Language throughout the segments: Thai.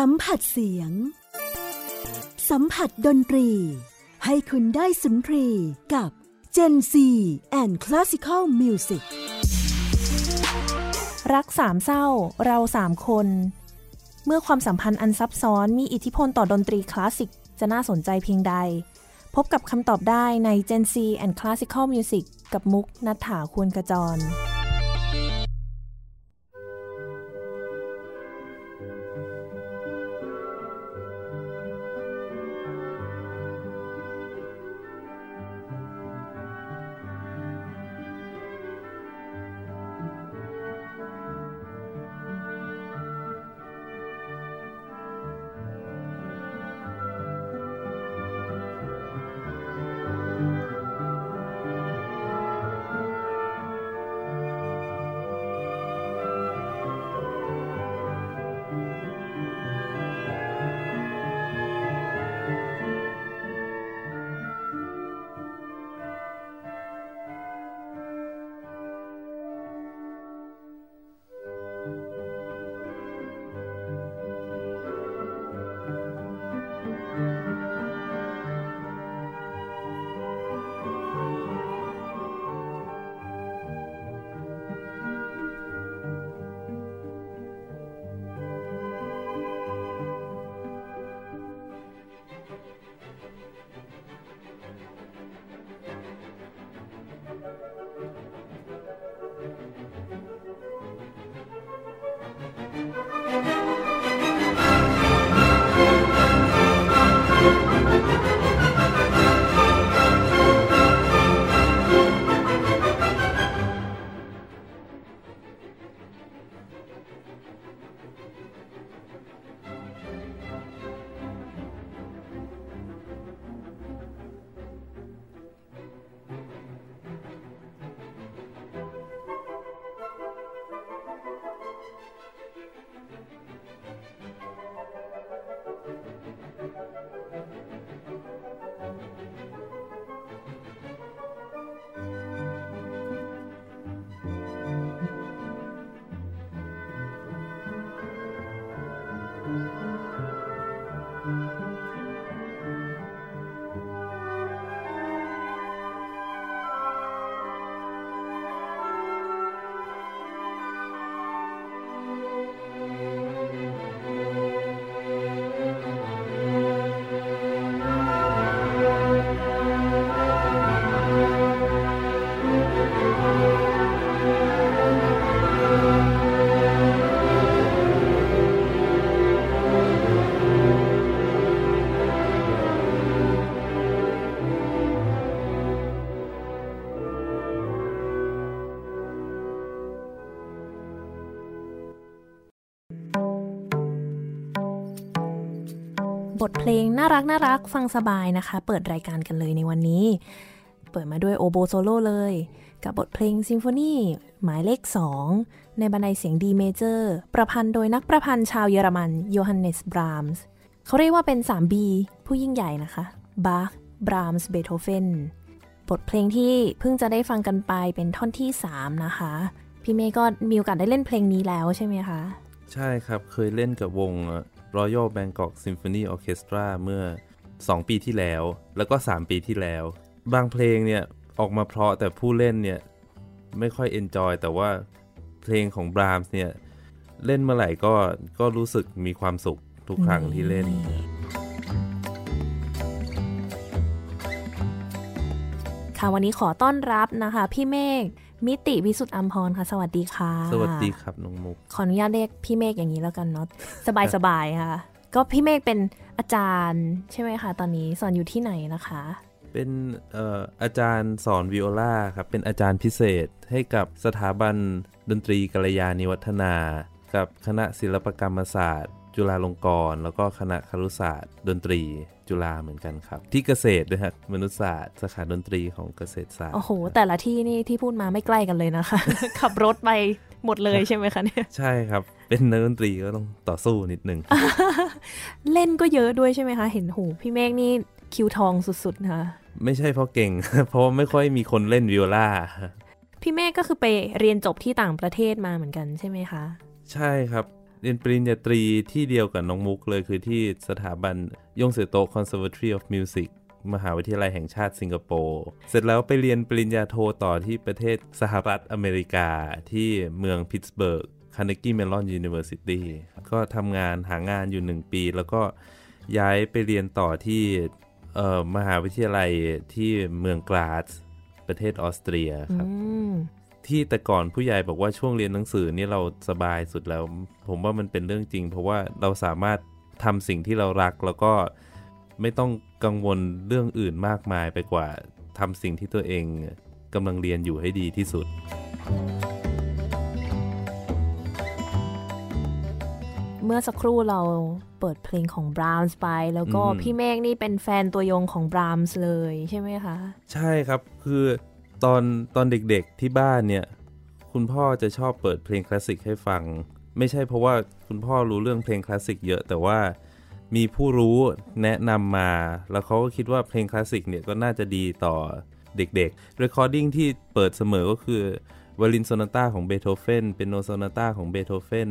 สัมผัสเสียงสัมผัสดนตรีให้คุณได้สุนทรีกับ Gen C and Classical Music รักสามเศร้าเราสามคนเมื่อความสัมพันธ์อันซับซ้อนมีอิทธิพลต่อดนตรีคลาสสิกจะน่าสนใจเพียงใดพบกับคำตอบได้ใน Gen C and Classical Music กับมุกณัฐฐา ควรขจรบทเพลงน่ารักน่ารักฟังสบายนะคะเปิดรายการกันเลยในวันนี้เปิดมาด้วยโอโบโซโล่เลยกับบทเพลงซิมโฟนีหมายเลข2ในบรรเลงเสียงดีเมเจอร์ประพันธ์โดยนักประพันธ์ชาวเยอรมัน Johannes Brahms เขาเรียกว่าเป็น 3B ผู้ยิ่งใหญ่นะคะ Bach Brahms Beethoven บทเพลงที่เพิ่งจะได้ฟังกันไปเป็นท่อนที่3นะคะพี่เมย์ก็มีโอกาสได้เล่นเพลงนี้แล้วใช่ไหมคะใช่ครับเคยเล่นกับวงRoyal Bangkok Symphony Orchestra เมื่อ2ปีที่แล้วแล้วก็3ปีที่แล้วบางเพลงเนี่ยออกมาเพราะแต่ผู้เล่นเนี่ยไม่ค่อยเอนจอยแต่ว่าเพลงของ Brahms เนี่ยเล่นเมื่อไหร่ก็รู้สึกมีความสุขทุกครั้งที่เล่นค่ะวันนี้ขอต้อนรับนะคะพี่เมฆมิติวิสุทธิ์อัมพรค่ะสวัสดีค่ะสวัสดีครับน้องมุกขออนุญาตเรียกพี่เมฆอย่างนี้แล้วกันเนาะสบายๆค่ะก็พี่เมฆเป็นอาจารย์ใช่ไหมคะตอนนี้สอนอยู่ที่ไหนนะคะเป็นอาจารย์สอนวิโอลาครับเป็นอาจารย์พิเศษให้กับสถาบันดนตรีกัลยาณิวัฒนากับคณะศิลปกรรมศาสตร์จุฬาลงกรณ์แล้วก็คณะครุศาสตร์ดนตรีจุฬาเหมือนกันครับที่เกษตรด้วยฮะมนุษยศาสตร์สาขาดนตรีของเกษตรศาสตร์โอ้โหแต่ละที่นี่ที่พูดมาไม่ใกล้กันเลยนะคะ ขับรถไปหมดเลยใช่ไหมคะเนี่ยใช่ครับเป็นนักดนตรีก็ต้องต่อสู้นิดนึง เล่นก็เยอะด้วยใช่ไหมคะเห็นหูพี่เมฆนี่คิวทองสุดๆค่ะไม่ใช่เพราะเก่ง เพราะไม่ค่อยมีคนเล่นวิโอลาพี่เมฆก็คือไปเรียนจบที่ต่างประเทศมาเหมือนกันใช่ไหมคะใช่ครับ เรียนปริญญาตรีที่เดียวกับน้องมุกเลยคือที่สถาบันยงเสือโต Conservatory of Music มหาวิทยาลัยแห่งชาติสิงคโปร์เสร็จแล้วไปเรียนปริญญาโทต่อที่ประเทศสหรัฐอเมริกาที่เมืองพิตต์สเบิร์ก Carnegie Mellon University ก็ทำงานหางานอยู่1ปีแล้วก็ย้ายไปเรียนต่อที่มหาวิทยาลัยที่เมืองกราซประเทศออสเตรียครับที่แต่ก่อนผู้ใหญ่บอกว่าช่วงเรียนหนังสือนี่เราสบายสุดแล้วผมว่ามันเป็นเรื่องจริงเพราะว่าเราสามารถทำสิ่งที่เรารักแล้วก็ไม่ต้องกังวลเรื่องอื่นมากมายไปกว่าทำสิ่งที่ตัวเองกำลังเรียนอยู่ให้ดีที่สุดเมื่อสักครู่เราเปิดเพลงของ Brahms ไปแล้วก็พี่เมฆนี่เป็นแฟนตัวยงของ Brahms เลยใช่ไหมคะใช่ครับคือตอนเด็กๆที่บ้านเนี่ยคุณพ่อจะชอบเปิดเพลงคลาสสิกให้ฟังไม่ใช่เพราะว่าคุณพ่อรู้เรื่องเพลงคลาสสิกเยอะแต่ว่ามีผู้รู้แนะนำมาแล้วเขาก็คิดว่าเพลงคลาสสิกเนี่ยก็น่าจะดีต่อเด็กๆ Recording ที่เปิดเสมอก็คือวาลินโซนาต้าของเบโธเฟนเปียโนโซนาต้าของเบโธเฟน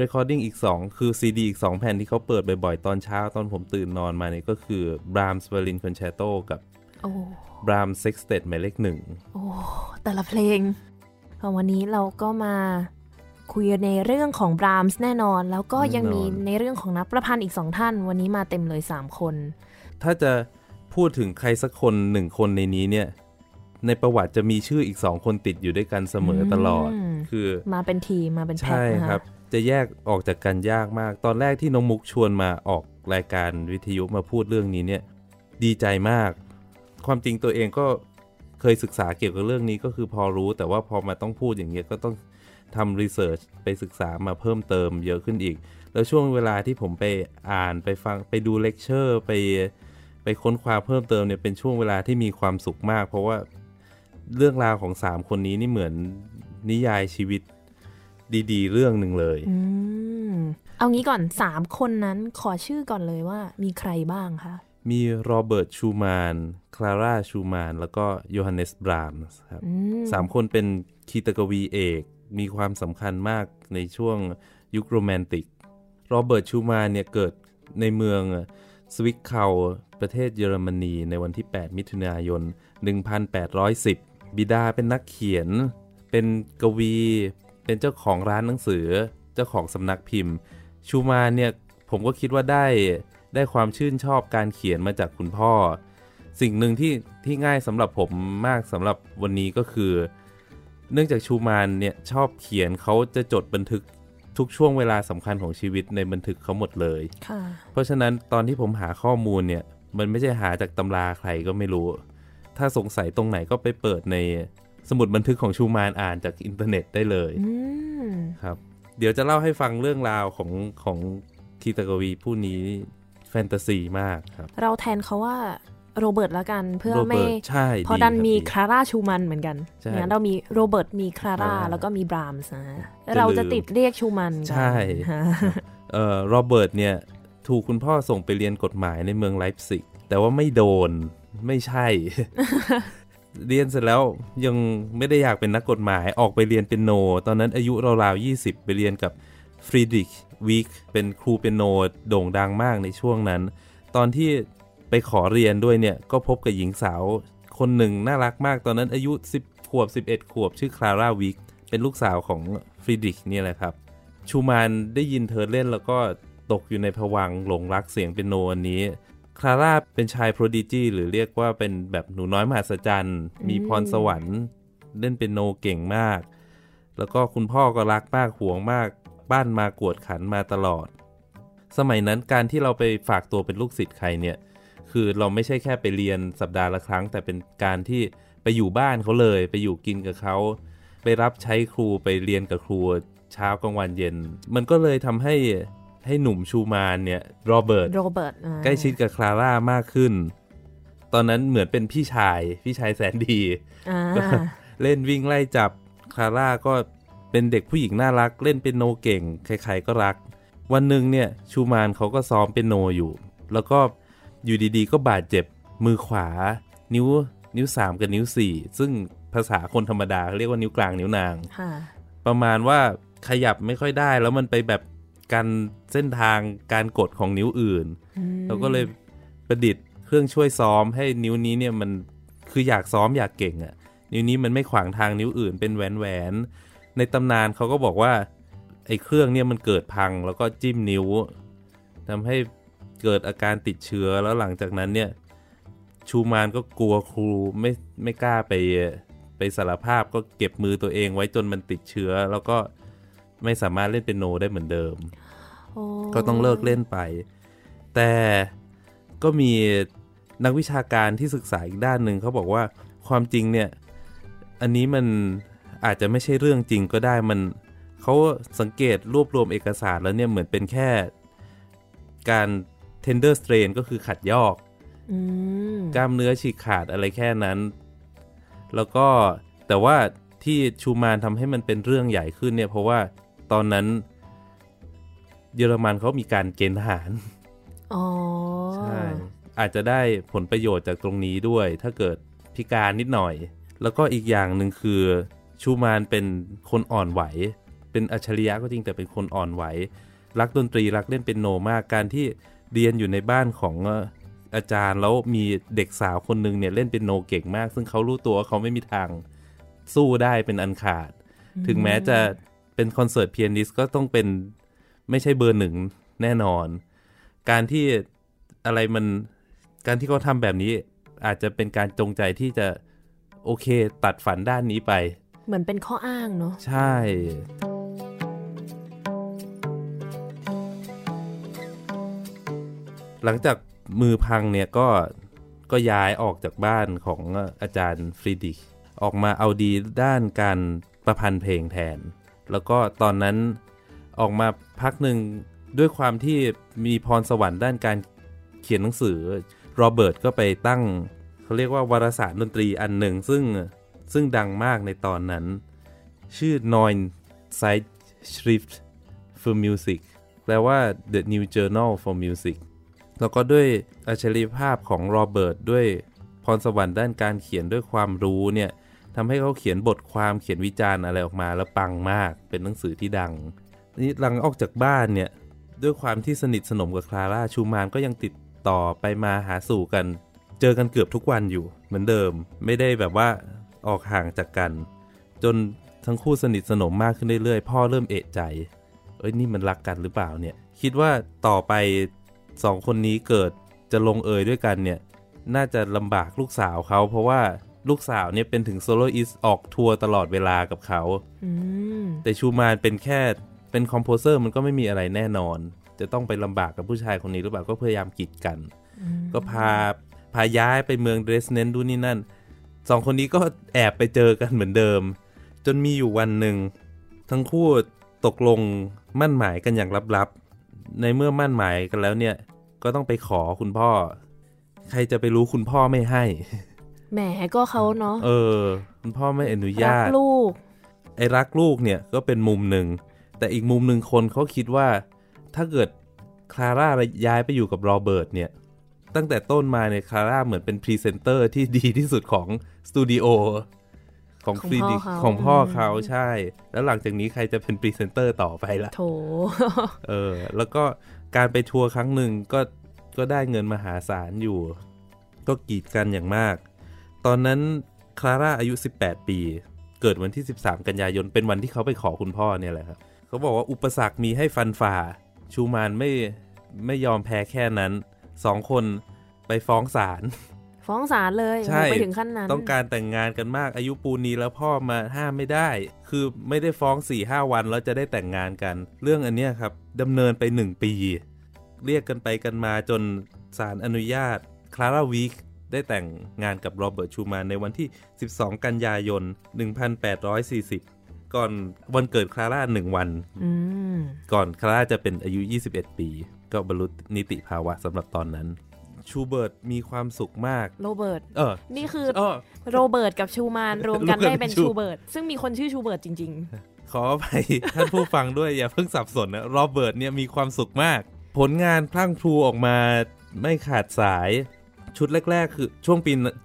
Recording อีก2คือ CD อีก2แผ่นที่เขาเปิดบ่อยๆตอนเช้าตอนผมตื่นนอนมาเนี่ยก็คือ Brahms Violin Concerto กับ Brahms Sextet หมายเลข1โอ้แต่ละเพลงของวันนี้เราก็มาคุยในเรื่องของ Brahms แน่นอนแล้วก็ยังมีในเรื่องของนักประพันธ์อีก2ท่านวันนี้มาเต็มเลย3คนถ้าจะพูดถึงใครสักคน1คนในนี้เนี่ยในประวัติจะมีชื่ออีก2คนติดอยู่ด้วยกันเสมอตลอดคือมาเป็นทีมมาเป็นแพ็คนะครับจะแยกออกจากกันยากมากตอนแรกที่น้องมุกชวนมาออกรายการวิทยุมาพูดเรื่องนี้เนี่ยดีใจมากความจริงตัวเองก็เคยศึกษาเกี่ยวกับเรื่องนี้ก็คือพอรู้แต่ว่าพอมาต้องพูดอย่างเงี้ยก็ต้องทำรีเสิร์ชไปศึกษามาเพิ่มเติมเยอะขึ้นอีกแล้วช่วงเวลาที่ผมไปอ่านไปฟังไปดูเลคเชอร์ไปค้นคว้าเพิ่มเติมเนี่ยเป็นช่วงเวลาที่มีความสุขมากเพราะว่าเรื่องราวของ3คนนี้นี่เหมือนนิยายชีวิตดีๆเรื่องหนึ่งเลยเอางี้ก่อน3คนนั้นขอชื่อก่อนเลยว่ามีใครบ้างคะมี Robert Schumann Clara Schumann แล้วก็ Johannes Brahms ครับ3คนเป็นคีตกวีเอกมีความสำคัญมากในช่วงยุคโรแมนติก Robert Schumann เนี่ยเกิดในเมืองสวิกเคาประเทศเยอรมนีในวันที่8มิถุนายน1810บิดาเป็นนักเขียนเป็นกวีเป็นเจ้าของร้านหนังสือเจ้าของสำนักพิมพ์ชูมานเนี่ยผมก็คิดว่าได้ความชื่นชอบการเขียนมาจากคุณพ่อสิ่งหนึ่งที่ง่ายสำหรับผมมากสำหรับวันนี้ก็คือเนื่องจากชูมานเนี่ยชอบเขียนเขาจะจดบันทึกทุกช่วงเวลาสำคัญของชีวิตในบันทึกเขาหมดเลยเพราะฉะนั้นตอนที่ผมหาข้อมูลเนี่ยมันไม่ใช่หาจากตำราใครก็ไม่รู้ถ้าสงสัยตรงไหนก็ไปเปิดในสมุดบันทึกของชูมานอ่านจากอินเทอร์เน็ตได้เลยครับเดี๋ยวจะเล่าให้ฟังเรื่องราวของคีตกวีผู้นี้แฟนตาซีมากครับเราแทนเขาว่าโรเบิร์ตละกันเพื่อไม่พอดันมีคลาร่าชูมันเหมือนกันงั้นเรามีโรเบิร์ตมีคลาร่าแล้วก็มีบรามส์เราจะติดเรียกชูมันใช่โรเบิร์ตเนี่ยถูกคุณพ่อส่งไปเรียนกฎหมายในเมืองไลป์ซิกแต่ว่าไม่โดนไม่ใช่เรียนเสร็จแล้วยังไม่ได้อยากเป็นนักกฎหมายออกไปเรียนเปียโนตอนนั้นอายุราวๆ20ไปเรียนกับฟรีดริชวิกเป็นครูเปียโนโด่งดังมากในช่วงนั้นตอนที่ไปขอเรียนด้วยเนี่ยก็พบกับหญิงสาวคนหนึ่งน่ารักมากตอนนั้นอายุ10ขวบ11ขวบชื่อคลาร่าวิกเป็นลูกสาวของฟรีดริชนี่แหละครับชูมานได้ยินเธอเล่นแล้วก็ตกอยู่ในภวังค์หลงรักเสียงเปียโนอันนี้คลาร่าเป็นชายโปรดิจีหรือเรียกว่าเป็นแบบหนูน้อยมหัศจรรย์มีพรสวรรค์เล่นเปียโนเก่งมากแล้วก็คุณพ่อก็รักมากหวงมากบ้านมากวดขันมาตลอดสมัยนั้นการที่เราไปฝากตัวเป็นลูกศิษย์ใครเนี่ยคือเราไม่ใช่แค่ไปเรียนสัปดาห์ละครั้งแต่เป็นการที่ไปอยู่บ้านเขาเลยไปอยู่กินกับเขาไปรับใช้ครูไปเรียนกับครูเช้ากลางวันเย็นมันก็เลยทำให้หนุ่มชูมานเนี่ยโรเบิร์ตใกล้ชิดกับคลาร่ามากขึ้นตอนนั้นเหมือนเป็นพี่ชายแสนดีเล่นวิ่งไล่จับคลาร่าก็เป็นเด็กผู้หญิงน่ารักเล่นเปียโนเก่งใครๆก็รักวันหนึ่งเนี่ยชูมานเขาก็ซ้อมเปียโนอยู่แล้วก็อยู่ดีๆก็บาดเจ็บมือขวานิ้ว3กับนิ้ว4ซึ่งภาษาคนธรรมดาเรียกว่านิ้วกลางนิ้วนางประมาณว่าขยับไม่ค่อยได้แล้วมันไปแบบ กันเส้นทางการกดของนิ้วอื่นเราก็เลยประดิษฐ์เครื่องช่วยซ้อมให้นิ้วนี้เนี่ยมันคืออยากซ้อมอยากเก่งอ่ะนิ้วนี้มันไม่ขวางทางนิ้วอื่นเป็นแหวนๆในตำนานเขาก็บอกว่าไอ้เครื่องเนี่ยมันเกิดพังแล้วก็จิ้มนิ้วทำให้เกิดอาการติดเชื้อแล้วหลังจากนั้นเนี่ยชูมานก็กลัวครูไม่กล้าไปสารภาพก็เก็บมือตัวเองไว้จนมันติดเชื้อแล้วก็ไม่สามารถเล่นเปียโนได้เหมือนเดิมก็ต้องเลิกเล่นไปแต่ก็มีนักวิชาการที่ศึกษาอีกด้านหนึ่งเขาบอกว่าความจริงเนี่ยอันนี้มันอาจจะไม่ใช่เรื่องจริงก็ได้มันเขาสังเกตรวบรวมเอกสารแล้วเนี่ยเหมือนเป็นแค่การ tender strain ก็คือขัดยอกกล้ามเนื้อฉีกขาดอะไรแค่นั้นแล้วก็แต่ว่าที่ชูมานทำให้มันเป็นเรื่องใหญ่ขึ้นเนี่ยเพราะว่าตอนนั้นเยอรมันเขามีการเกณฑ์ทหารอ๋อใช่อาจจะได้ผลประโยชน์จากตรงนี้ด้วยถ้าเกิดพิการนิดหน่อยแล้วก็อีกอย่างหนึ่งคือชูมานเป็นคนอ่อนไหวเป็นอัจฉริยะก็จริงแต่เป็นคนอ่อนไหวรักดนตรีรักเล่นเปียโนมากการที่เรียนอยู่ในบ้านของอาจารย์แล้วมีเด็กสาวคนนึงเนี่ยเล่นเปียโนเก่งมากซึ่งเขารู้ตัวว่าเขาไม่มีทางสู้ได้เป็นอันขาดถึงแม้จะเป็นคอนเสิร์ตเปียโนก็ต้องเป็นไม่ใช่เบอร์หนึ่งแน่นอนการที่เขาทำแบบนี้อาจจะเป็นการจงใจที่จะโอเคตัดฝันด้านนี้ไปเหมือนเป็นข้ออ้างเนาะใช่หลังจากมือพังเนี่ยก็ย้ายออกจากบ้านของอาจารย์ฟรีดริชออกมาเอาดีด้านการประพันธ์เพลงแทนแล้วก็ตอนนั้นออกมาพักหนึ่งด้วยความที่มีพรสวรรค์ด้านการเขียนหนังสือโรเบิร์ตก็ไปตั้งเขาเรียกว่าวารสารดนตรีอันหนึ่งซึ่งดังมากในตอนนั้นชื่อ Neue Zeitschrift für Musik แปลว่า The New Journal for Music แล้วก็ด้วยอัจฉริยภาพของโรเบิร์ตด้วยพรสวรรค์ด้านการเขียนด้วยความรู้เนี่ยทำให้เขาเขียนบทความเขียนวิจารณ์อะไรออกมาแล้วปังมากเป็นหนังสือที่ดังนี่หลังออกจากบ้านเนี่ยด้วยความที่สนิทสนมกับคลาร่าชูมานก็ยังติดต่อไปมาหาสู่กันเจอกันเกือบทุกวันอยู่เหมือนเดิมไม่ได้แบบว่าออกห่างจากกันจนทั้งคู่สนิทสนมมากขึ้นเรื่อยๆพ่อเริ่มเอะใจนี่มันรักกันหรือเปล่าเนี่ยคิดว่าต่อไปสองคนนี้เกิดจะลงเอยด้วยกันเนี่ยน่าจะลำบากลูกสาวเขาเพราะว่าลูกสาวเนี่ยเป็นถึงโซโลอิสต์ออกทัวร์ตลอดเวลากับเขาแต่ชูมานเป็นแค่เป็นคอมโพเซอร์มันก็ไม่มีอะไรแน่นอนจะต้องไปลำบากกับผู้ชายคนนี้หรือเปล่าก็พยายามกีดกันก็พาย้ายไปเมืองเดรสเดนดูนี่นั่นสองคนนี้ก็แอบไปเจอกันเหมือนเดิมจนมีอยู่วันหนึ่งทั้งคู่ตกลงมั่นหมายกันอย่างลับๆในเมื่อมั่นหมายกันแล้วเนี่ยก็ต้องไปขอคุณพ่อใครจะไปรู้คุณพ่อไม่ให้แหมก็เขาเนาะคุณพ่อไม่อนุญาตรักลูกรักลูกเนี่ยก็เป็นมุมหนึ่งแต่อีกมุมหนึ่งคนเขาคิดว่าถ้าเกิดคลาร่าย้ายไปอยู่กับโรเบิร์ตเนี่ยตั้งแต่ต้นมาเนี่ยคลาร่าเหมือนเป็นพรีเซนเตอร์ที่ดีที่สุดของสตูดิโอของฟรีดิของพ่อเขาใช่แล้วหลังจากนี้ใครจะเป็นพรีเซนเตอร์ต่อไปล่ะโถแล้วก็การไปทัวร์ครั้งหนึ่งก็ได้เงินมหาศาลอยู่ก็กีดกันอย่างมากตอนนั้นคลาร่าอายุ18ปีเกิดวันที่13กันยายนเป็นวันที่เขาไปขอคุณพ่อเนี่ยแหละครับเขาบอกว่าอุปสรรคมีให้ฟันฝ่าชูมานไม่ยอมแพ้แค่นั้น2คนไปฟ้องศาลเลยใช่ไปถึงขั้นนั้นต้องการแต่งงานกันมากอายุปูนนี้แล้วพ่อมาห้ามไม่ได้คือไม่ได้ฟ้อง 4-5 วันแล้วจะได้แต่งงานกันเรื่องอันเนี้ยครับดำเนินไป1ปีเรียกกันไปกันมาจนศาลอนุญาตคลาร่าวีคได้แต่งงานกับโรเบิร์ตชูมานในวันที่12กันยายน1840ก่อนวันเกิดคลาร่า1วันก่อนคลาร่าจะเป็นอายุ21ปีก็บรรลุนิติภาวะสำหรับตอนนั้นชูเบิร์ตมีความสุขมากโรเบิร์ตนี่คือโรเบิร์ตกับชูมานรวมกันได้เป็นชูเบิร์ตซึ่งมีคนชื่อชูเบิร์ตจริงๆขอไปท่านผู้ฟังด้วยอย่าเพิ่งสับสนนะโรเบิร์ตเนี่ยมีความสุขมากผลงานพลั่งพลูออกมาไม่ขาดสายชุดแรกๆคือช่วง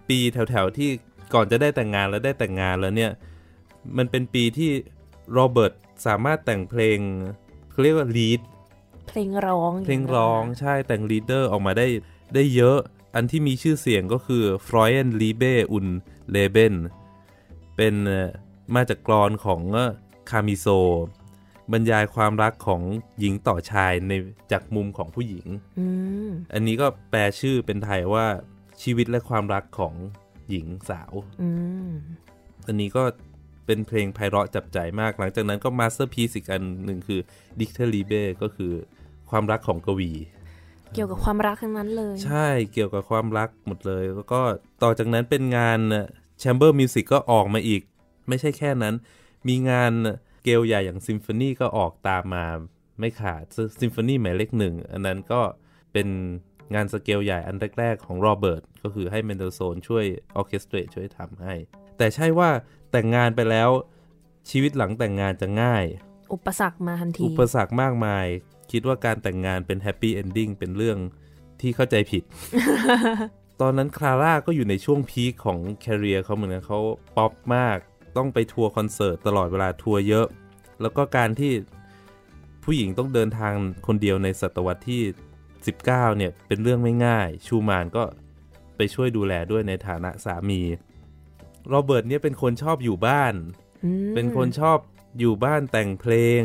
ปีแถวๆที่ก่อนจะได้แต่งงานแล้วได้แต่งงานแล้วเนี่ยมันเป็นปีที่โรเบิร์ตสามารถแต่งเพลงเขาเรียกว่าลีด เพลงร้องใช่แต่งลีดเดอร์ออกมาได้เยอะอันที่มีชื่อเสียงก็คือ Freuen Liebe und Leben เป็นมาจากกลอนของคามิโซบรรยายความรักของหญิงต่อชายในจากมุมของผู้หญิง อันนี้ก็แปลชื่อเป็นไทยว่าชีวิตและความรักของหญิงสาว อันนี้ก็เป็นเพลงไพเราะจับใจมากหลังจากนั้นก็มาสเตอร์พีซอีกอันหนึ่งคือ Dichter Liebe ก็คือความรักของกวีเกี่ยวกับความรักทั้งนั้นเลยใช่เกี่ยวกับความรักหมดเลยแล้วก็ต่อจากนั้นเป็นงาน Chamber Music ก็ออกมาอีกไม่ใช่แค่นั้นมีงานเกลใหญ่อย่างซิมโฟนีก็ออกตามมาไม่ขาดซิมโฟนีหมายเลขหนึ่งอันนั้นก็เป็นงานสเกลใหญ่อันแรกๆของโรเบิร์ตก็คือให้เมนเดลโซนช่วยออร์เคสเตรตช่วยทำให้แต่ใช่ว่าแต่งงานไปแล้วชีวิตหลังแต่งงานจะง่ายอุปสรรคมาทันทีอุปสรรคมากมายคิดว่าการแต่งงานเป็นแฮปปี้เอนดิ้งเป็นเรื่องที่เข้าใจผิด ตอนนั้นคลาร่าก็อยู่ในช่วงพีคของแคเรียเขาเหมือนกันเขาป๊อปมากต้องไปทัวร์คอนเสิร์ตตลอดเวลาทัวร์เยอะแล้วก็การที่ผู้หญิงต้องเดินทางคนเดียวในศตวรรษที่19เนี่ยเป็นเรื่องไม่ง่ายชูมานก็ไปช่วยดูแลด้วยในฐานะสามีโรเบิร์ตเนี่ยเป็นคนชอบอยู่บ้านเป็นคนชอบอยู่บ้านแต่งเพลง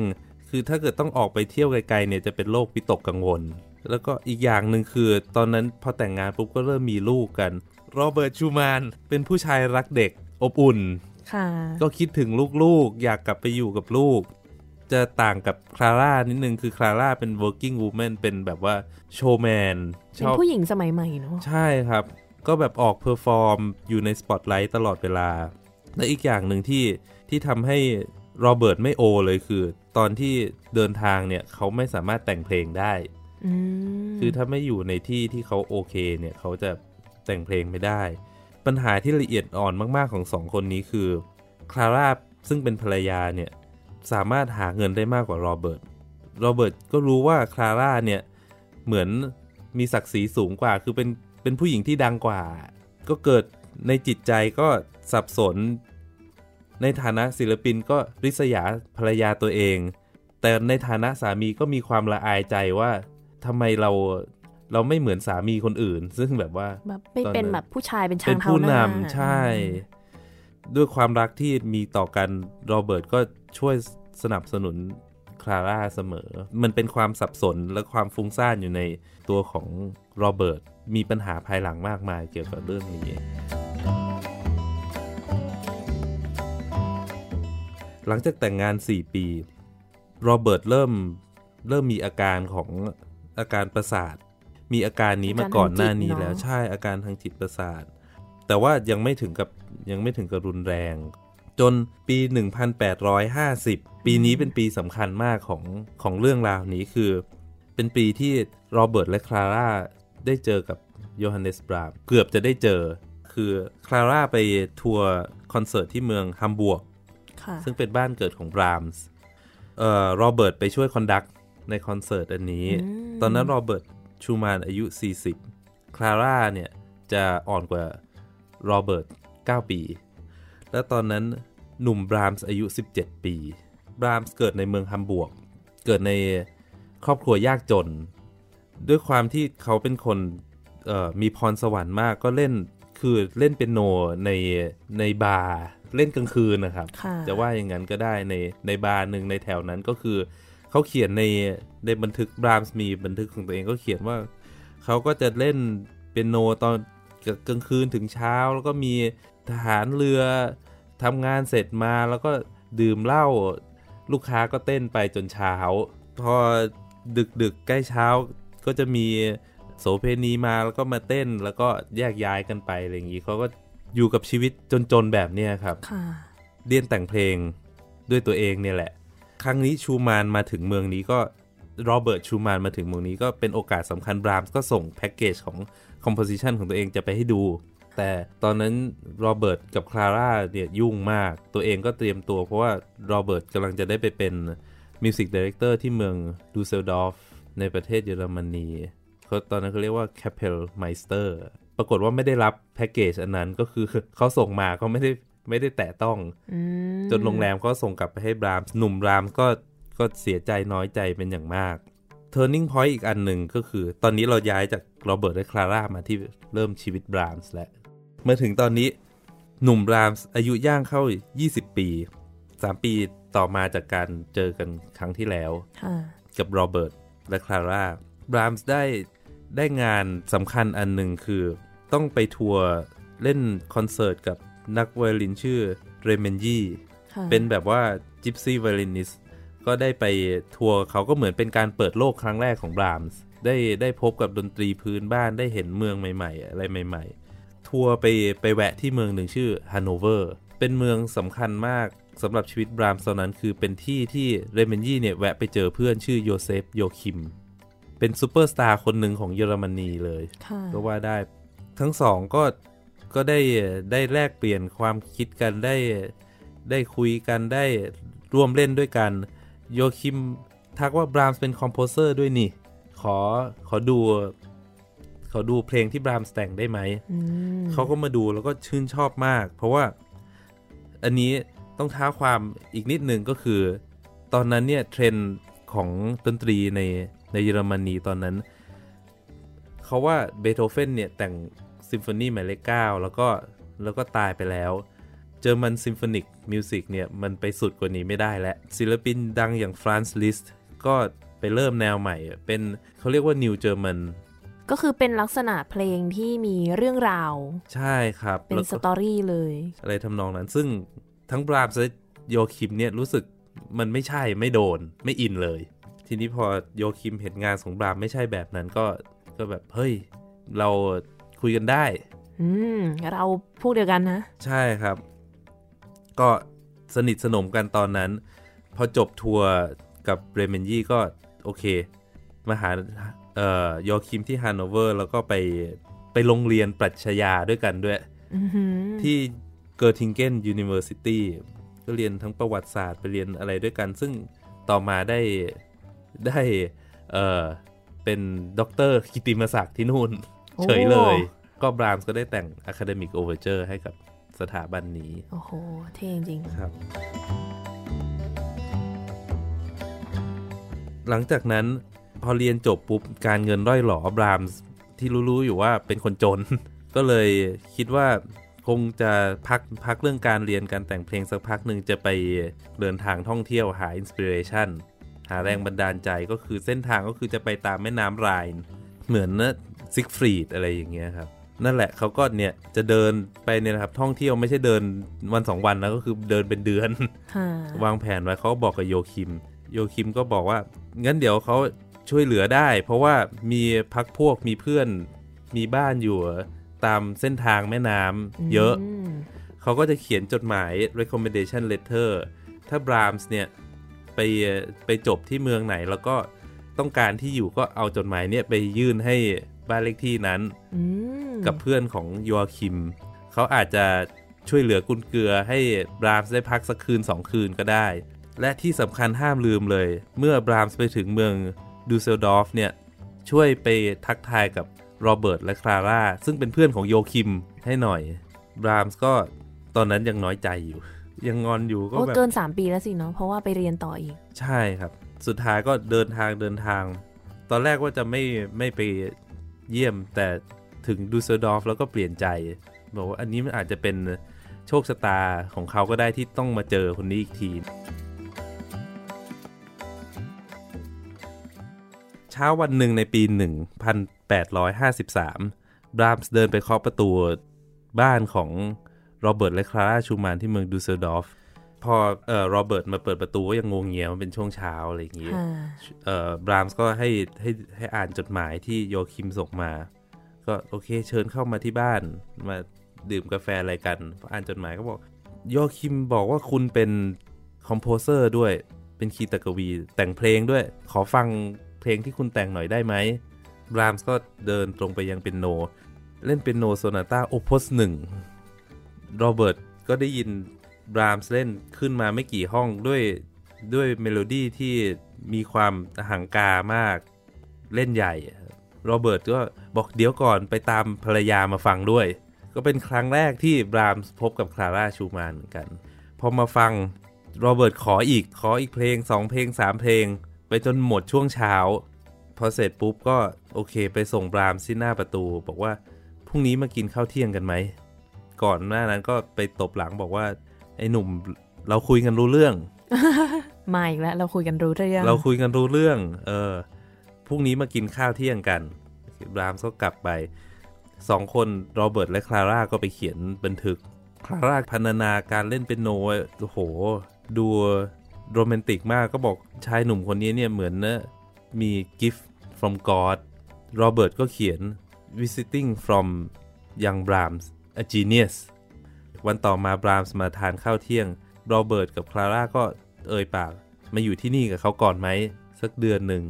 คือถ้าเกิดต้องออกไปเที่ยวไกลๆเนี่ยจะเป็นโรควิตกกังวลแล้วก็อีกอย่างหนึ่งคือตอนนั้นพอแต่งงานปุ๊บก็เริ่มมีลูกกันโรเบิร์ตชูมานเป็นผู้ชายรักเด็กอบอุ่นก็คิดถึงลูกๆอยากกลับไปอยู่กับลูกจะต่างกับคลาร่านิดนึงคือคลาร่าเป็น working woman เป็นแบบว่าโชว์แมนเป็นผู้หญิงสมัยใหม่เนาะใช่ครับก็แบบออกเพอร์ฟอร์มอยู่ในสปอตไลท์ตลอดเวลาและอีกอย่างหนึ่งที่ทำให้โรเบิร์ตไม่โอเลยคือตอนที่เดินทางเนี่ยเขาไม่สามารถแต่งเพลงได้คือถ้าไม่อยู่ในที่ที่เขาโอเคเนี่ยเขาจะแต่งเพลงไม่ได้ปัญหาที่ละเอียดอ่อนมากๆของสองคนนี้คือคลาร่าซึ่งเป็นภรรยาเนี่ยสามารถหาเงินได้มากกว่าโรเบิร์ตก็รู้ว่าคลาร่าเนี่ยเหมือนมีศักดิ์ศรีสูงกว่าคือเป็นผู้หญิงที่ดังกว่าก็เกิดในจิตใจก็สับสนในฐานะศิลปินก็ริษยาภรรยาตัวเองแต่ในฐานะสามีก็มีความละอายใจว่าทำไมเราไม่เหมือนสามีคนอื่นซึ่งแบบว่าไม่เป็นแบบผู้ชายเป็นช้างเท้าหน้าใช่ด้วยความรักที่มีต่อกันโรเบิร์ตก็ช่วยสนับสนุนคลาร่าเสมอมันเป็นความสับสนและความฟุ้งซ่านอยู่ในตัวของโรเบิร์ตมีปัญหาภายหลังมากมายเกี่ยวกับเรื่องนี้หลังจากแต่งงาน4ปีโรเบิร์ตเริ่มมีอาการของอาการประสาทมีอาการนี้มาก่อนหน้านี้แล้วใช่อาการทางจิตประสาทแต่ว่ายังไม่ถึงกับรุนแรงจนปี1850ปีนี้เป็นปีสำคัญมากของเรื่องราวนี้คือเป็นปีที่โรเบิร์ตและคลาร่าได้เจอกับJohannes Brahmsเกือบจะได้เจอคือคลาร่าไปทัวร์คอนเสิร์ตที่เมืองฮัมบูร์กซึ่งเป็นบ้านเกิดของบรามส์โรเบิร์ตไปช่วยคอนดักในคอนเสิร์ตอันนี้ตอนนั้นโรเบิร์ตชูมานอายุ40คลาร่าเนี่ยจะอ่อนกว่าโรเบิร์ต9ปีและตอนนั้นหนุ่มบรามส์อายุ17ปีบรามส์เกิดในเมืองฮัมบูร์กเกิดในครอบครัวยากจนด้วยความที่เขาเป็นคนมีพรสวรรค์มากก็เล่นเปียโนในบาร์เล่นกลางคืนนะครับจะว่าอย่างนั้นก็ได้ในบาร์หนึ่งในแถวนั้นก็คือเขาเขียนในบันทึกบรามส์มีบันทึกของตัวเองก็เขียนว่าเขาก็จะเล่นเปียโนตอนกลางคืนถึงเช้าแล้วก็มีทหารเรือทำงานเสร็จมาแล้วก็ดื่มเหล้าลูกค้าก็เต้นไปจนเช้าพอดึกๆใกล้เช้าก็จะมีโสเพณีมาแล้วก็มาเต้นแล้วก็แยกย้ายกันไปอะไรอย่างนี้เขาก็อยู่กับชีวิตจนๆแบบนี้ครับเรียนแต่งเพลงด้วยตัวเองเนี่ยแหละครั้งนี้ชูมานมาถึงเมืองนี้ก็โรเบิร์ตชูมานมาถึงเมืองนี้ก็เป็นโอกาสสำคัญบรามส์ก็ส่งแพ็กเกจของคอมโพสิชันของตัวเองจะไปให้ดูแต่ตอนนั้นโรเบิร์ตกับคลาร่าเนี่ยยุ่งมากตัวเองก็เตรียมตัวเพราะว่าโรเบิร์ตกำลังจะได้ไปเป็นมิวสิกไดเรคเตอร์ที่เมืองดูเซลดอร์ฟในประเทศเยอรมนีเขาตอนนั้นเขาเรียกว่าแคปเปลไมสเตอร์ปรากฏว่าไม่ได้รับแพ็กเกจอันนั้นก็คือเขาส่งมาก็ไม่ได้แตะต้องจนโรงแรมก็ส่งกลับไปให้บรามส์หนุ่มบรามส์ก็เสียใจน้อยใจเป็นอย่างมากเธ turning point อีกอันหนึ่งก็คือตอนนี้เราย้ายจากโรเบิร์ตและคลาร่ามาที่เริ่มชีวิตบรามส์และมาถึงตอนนี้หนุ่มบรามส์อายุย่างเข้า20ปี3ปีต่อมาจากการเจอกันครั้งที่แล้วกับโรเบิร์ตและคลาร่าบรามส์ได้งานสำคัญอันหนึ่งคือต้องไปทัวร์เล่นคอนเสิร์ตกับนักไวโอลินชื่อเรเมนยีเป็นแบบว่าจิปซีไวโอลินิสต์ก็ได้ไปทัวร์เขาก็เหมือนเป็นการเปิดโลกครั้งแรกของบรามส์ได้พบกับดนตรีพื้นบ้านได้เห็นเมืองใหม่ๆอะไรใหม่ๆทัวร์ไปแวะที่เมืองหนึ่งชื่อฮันโนเวอร์เป็นเมืองสำคัญมากสำหรับชีวิตบรามส์ตอนนั้นคือเป็นที่ที่เรเมนยีเนี่ยแวะไปเจอเพื่อนชื่อโยเซฟโยคิมเป็นซูเปอร์สตาร์คนหนึ่งของเยอรมนีเลยก็ว่าได้ทั้งสองก็ได้แลกเปลี่ยนความคิดกันได้คุยกันได้ร่วมเล่นด้วยกันโยคิมทักว่าบรามส์เป็นคอมโพเซอร์ด้วยนี่ขอดูเพลงที่บรามส์แต่งได้ไหมเขาก็มาดูแล้วก็ชื่นชอบมากเพราะว่าอันนี้ต้องท้าความอีกนิดนึงก็คือตอนนั้นเนี่ยเทรนด์ของดนตรีในเยอรมนีตอนนั้นเขาว่าเบโธเฟนเนี่ยแต่งซิมโฟนีหมายเลข9แล้วก็ตายไปแล้วเจอร์มันซิมโฟนิกมิวสิกเนี่ยมันไปสุดกว่านี้ไม่ได้แล้วศิลปินดังอย่างฟรานซ์ลิสต์ก็ไปเริ่มแนวใหม่เป็นเขาเรียกว่านิวเจอร์มันก็คือเป็นลักษณะเพลงที่มีเรื่องราวใช่ครับเป็นสตอรี่เลยอะไรทำนองนั้นซึ่งทั้งบรามส์และโยคิมเนี่ยรู้สึกมันไม่ใช่ไม่โดนไม่อินเลยทีนี้พอโยคิมเห็นงานของบรามไม่ใช่แบบนั้นก็แบบเฮ้ยเราคุยกันได้เราพวกเดียวกันนะใช่ครับก็สนิทสนมกันตอนนั้นพอจบทัวร์กับเรเมนยีก็โอเคมาหาโยคิมที่ฮันโนเวอร์แล้วก็ไปโรงเรียนปรัชญาด้วยกันด้วยที่เกิร์ทิงเกนยูนิเวอร์ซิตี้ก็เรียนทั้งประวัติศาสตร์ไปเรียนอะไรด้วยกันซึ่งต่อมาได้เป็นด็อกเตอร์กิติมศักดิ์ที่นู่นเฉยเลยก็บรามส์ก็ได้แต่ง Academic Overture ให้กับสถาบันนี้โอ้โหเท่จริงครับหลังจากนั้นพอเรียนจบปุ๊บการเงินร่อยหรอบรามส์ที่รู้ๆอยู่ว่าเป็นคนจนก็เลยคิดว่าคงจะพักเรื่องการเรียนการแต่งเพลงสักพักหนึ่งจะไปเดินทางท่องเที่ยวหา Inspiration หาแรงบันดาลใจก็คือเส้นทางก็คือจะไปตามแม่น้ำไรน์เหมือนซิกฟรีดอะไรอย่างเงี้ยครับนั่นแหละเขาก็เนี่ยจะเดินไปเนี่ยนะครับท่องเที่ยวไม่ใช่เดินวัน2วันแล้วก็คือเดินเป็นเดือน วางแผนไว้เขาบอกกับโยคิมก็บอกว่างั้นเดี๋ยวเขาช่วยเหลือได้เพราะว่ามีพักพวกมีเพื่อนมีบ้านอยู่ตามเส้นทางแม่น้ำเยอะเขาก็จะเขียนจดหมาย recommendation letter ถ้าบรามส์เนี่ยไปจบที่เมืองไหนแล้วก็ต้องการที่อยู่ก็เอาจดหมายเนี่ยไปยื่นให้บ้านเลขที่นั้นกับเพื่อนของโยคิมเขาอาจจะช่วยเหลือกุนเกือให้บรามส์ได้พักสักคืน2คืนก็ได้และที่สำคัญห้ามลืมเลยเมื่อบรามส์ไปถึงเมืองดูเซลดอร์ฟเนี่ยช่วยไปทักทายกับโรเบิร์ตและคลาร่าซึ่งเป็นเพื่อนของโยคิมให้หน่อยบรามส์ก็ตอนนั้นยังน้อยใจอยู่ยังงอนอยู่ก็แบบเกิน3ปีแล้วสิเนาะเพราะว่าไปเรียนต่ออีกใช่ครับสุดท้ายก็เดินทางตอนแรกว่าจะไม่ไปเยี่ยมแต่ถึงดูสเซลดอร์ฟแล้วก็เปลี่ยนใจบอกว่าอันนี้มันอาจจะเป็นโชคชะตาของเขาก็ได้ที่ต้องมาเจอคนนี้อีกทีเช้าวันหนึ่งในปี 1853 บรามส์เดินไปเคาะประตูบ้านของโรเบิร์ตและคลาร่าชูมานที่เมืองดูสเซลดอร์ฟพอโรเบิร์ตมาเปิดประตูก็ยังงงเงียมันเป็นช่วงเช้าอะไรอย่างงี้บรามส์ก็ให้อ่านจดหมายที่โยคิมส่งมาก็โอเคเชิญเข้ามาที่บ้านมาดื่มกาแฟอะไรกันพออ่านจดหมายก็บอกโยคิมบอกว่าคุณเป็นคอมโพเซอร์ด้วยเป็นคีตกวีแต่งเพลงด้วยขอฟังเพลงที่คุณแต่งหน่อยได้ไหมบรามส์ก็เดินตรงไปยังเปียโนเล่นเปียโนโซนาต้าโอปอส1โรเบิร์ตก็ได้ยินบรามส์เล่นขึ้นมาไม่กี่ห้องด้วยเมโลดี้ที่มีความหังกามากเล่นใหญ่โรเบิร์ตก็บอกเดี๋ยวก่อนไปตามภรรยามาฟังด้วยก็เป็นครั้งแรกที่บรามส์พบกับคลาร่าชูมานกันพอมาฟังโรเบิร์ตขออีกเพลง2เพลง3เพลงไปจนหมดช่วงเช้า พอเสร็จปุ๊บก็โอเคไปส่งบรามที่หน้าประตูบอกว่าพรุ่งนี้มากินข้าวเที่ยงกันไหมก่อนหน้านั้นก็ไปตบหลังบอกว่าไอ้หนุ่มเราคุยกันรู้เรื่อง มาอีกแล้วเราคุยกันรู้เรื่องพรุ่งนี้มากินข้าวเที่ยงกันบรามก็กลับไปสองคนโรเบิร์ตและคลาร่าก็ไปเขียนบันทึกคลาร่าพรรณนาการเล่นเปียโนโอ้โหดูโรแมนติกมากก็บอกชายหนุ่มคนนี้เนี่ยเหมือนนะมี gift from God โรเบิร์ตก็เขียน visiting from young Brahms a genius วันต่อมา Brahms มาทานข้าวเที่ยงโรเบิร์ตกับคลาร่าก็เอ่ยปากมาอยู่ที่นี่กับเขาก่อนไหมสักเดือนหนึ่ง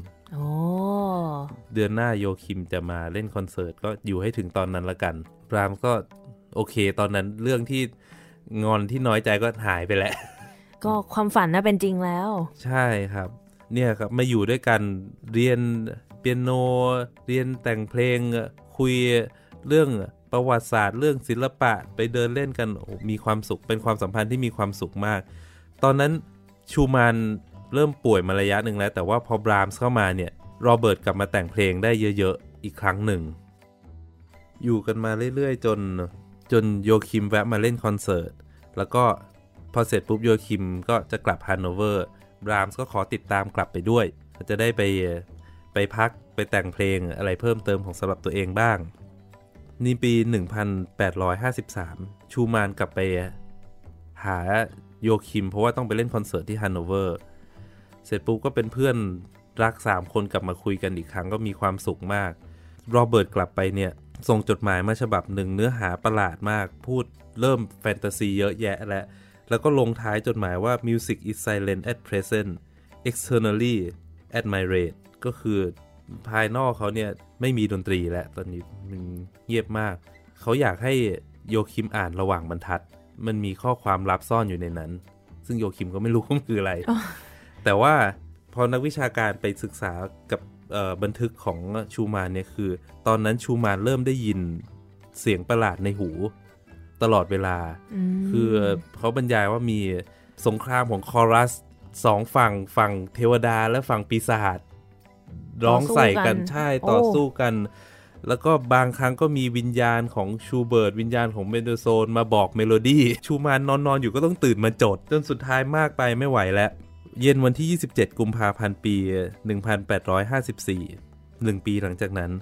เดือนหน้าโยคิมจะมาเล่นคอนเสิร์ตก็อยู่ให้ถึงตอนนั้นละกันบรามก็โอเคตอนนั้นเรื่องที่งอนที่น้อยใจก็หายไปแล้วก็ความฝันน่ะเป็นจริงแล้วใช่ครับเนี่ยครับมาอยู่ด้วยกันเรียนเปียโนเรียนแต่งเพลงคุยเรื่องประวัติศาสตร์เรื่องศิลปะไปเดินเล่นกันมีความสุขเป็นความสัมพันธ์ที่มีความสุขมากตอนนั้นชูมานเริ่มป่วยมาระยะหนึ่งแล้วแต่ว่าพอบรามส์เข้ามาเนี่ยโรเบิร์ตกลับมาแต่งเพลงได้เยอะๆอีกครั้งหนึ่งอยู่กันมาเรื่อยๆจนโยคิมแวะมาเล่นคอนเสิร์ตแล้วก็พอเสร็จปุ๊บโยคิมก็จะกลับฮันโนเวอร์บรามส์ก็ขอติดตามกลับไปด้วยจะได้ไปพักไปแต่งเพลงอะไรเพิ่มเติมของสำหรับตัวเองบ้างในปี1853ชูมานกลับไปหาโยคิมเพราะว่าต้องไปเล่นคอนเสิร์ตที่ฮันโนเวอร์เสร็จปุ๊บก็เป็นเพื่อนรัก3คนกลับมาคุยกันอีกครั้งก็มีความสุขมากโรเบิร์ตกลับไปเนี่ยส่งจดหมายมาฉบับหนึ่งเนื้อหาประหลาดมากพูดเริ่มแฟนตาซีเยอะแยะแล้วก็ลงท้ายจดหมายว่า Music is silent at present externally at my rate ก็คือภายนอกเขาเนี่ยไม่มีดนตรีแล้วตอนนี้มันเงียบมากเขาอยากให้โยคิมอ่านระหว่างบรรทัดมันมีข้อความลับซ่อนอยู่ในนั้นซึ่งโยคิมก็ไม่รู้ว่ามันคืออะไร แต่ว่าพอนักวิชาการไปศึกษากับบันทึกของชูมานเนี่ยคือตอนนั้นชูมานเริ่มได้ยินเสียงประหลาดในหูตลอดเวลาคือเขาบรรยายว่ามีสงครามของคอรัสสองฝั่งเทวดาและฝั่งปีศาจร้องใส่กันใช่ต่อสู้กันแล้วก็บางครั้งก็มีวิญญาณของชูเบิร์ตวิญญาณของเมโดโซนมาบอกเมโลดี้ชูมานนอนอยู่ก็ต้องตื่นมาจดจนสุดท้ายมากไปไม่ไหวแล้วเย็นวันที่27กุมภาพันธ์ปี1854 1 ปีหลังจากนั้น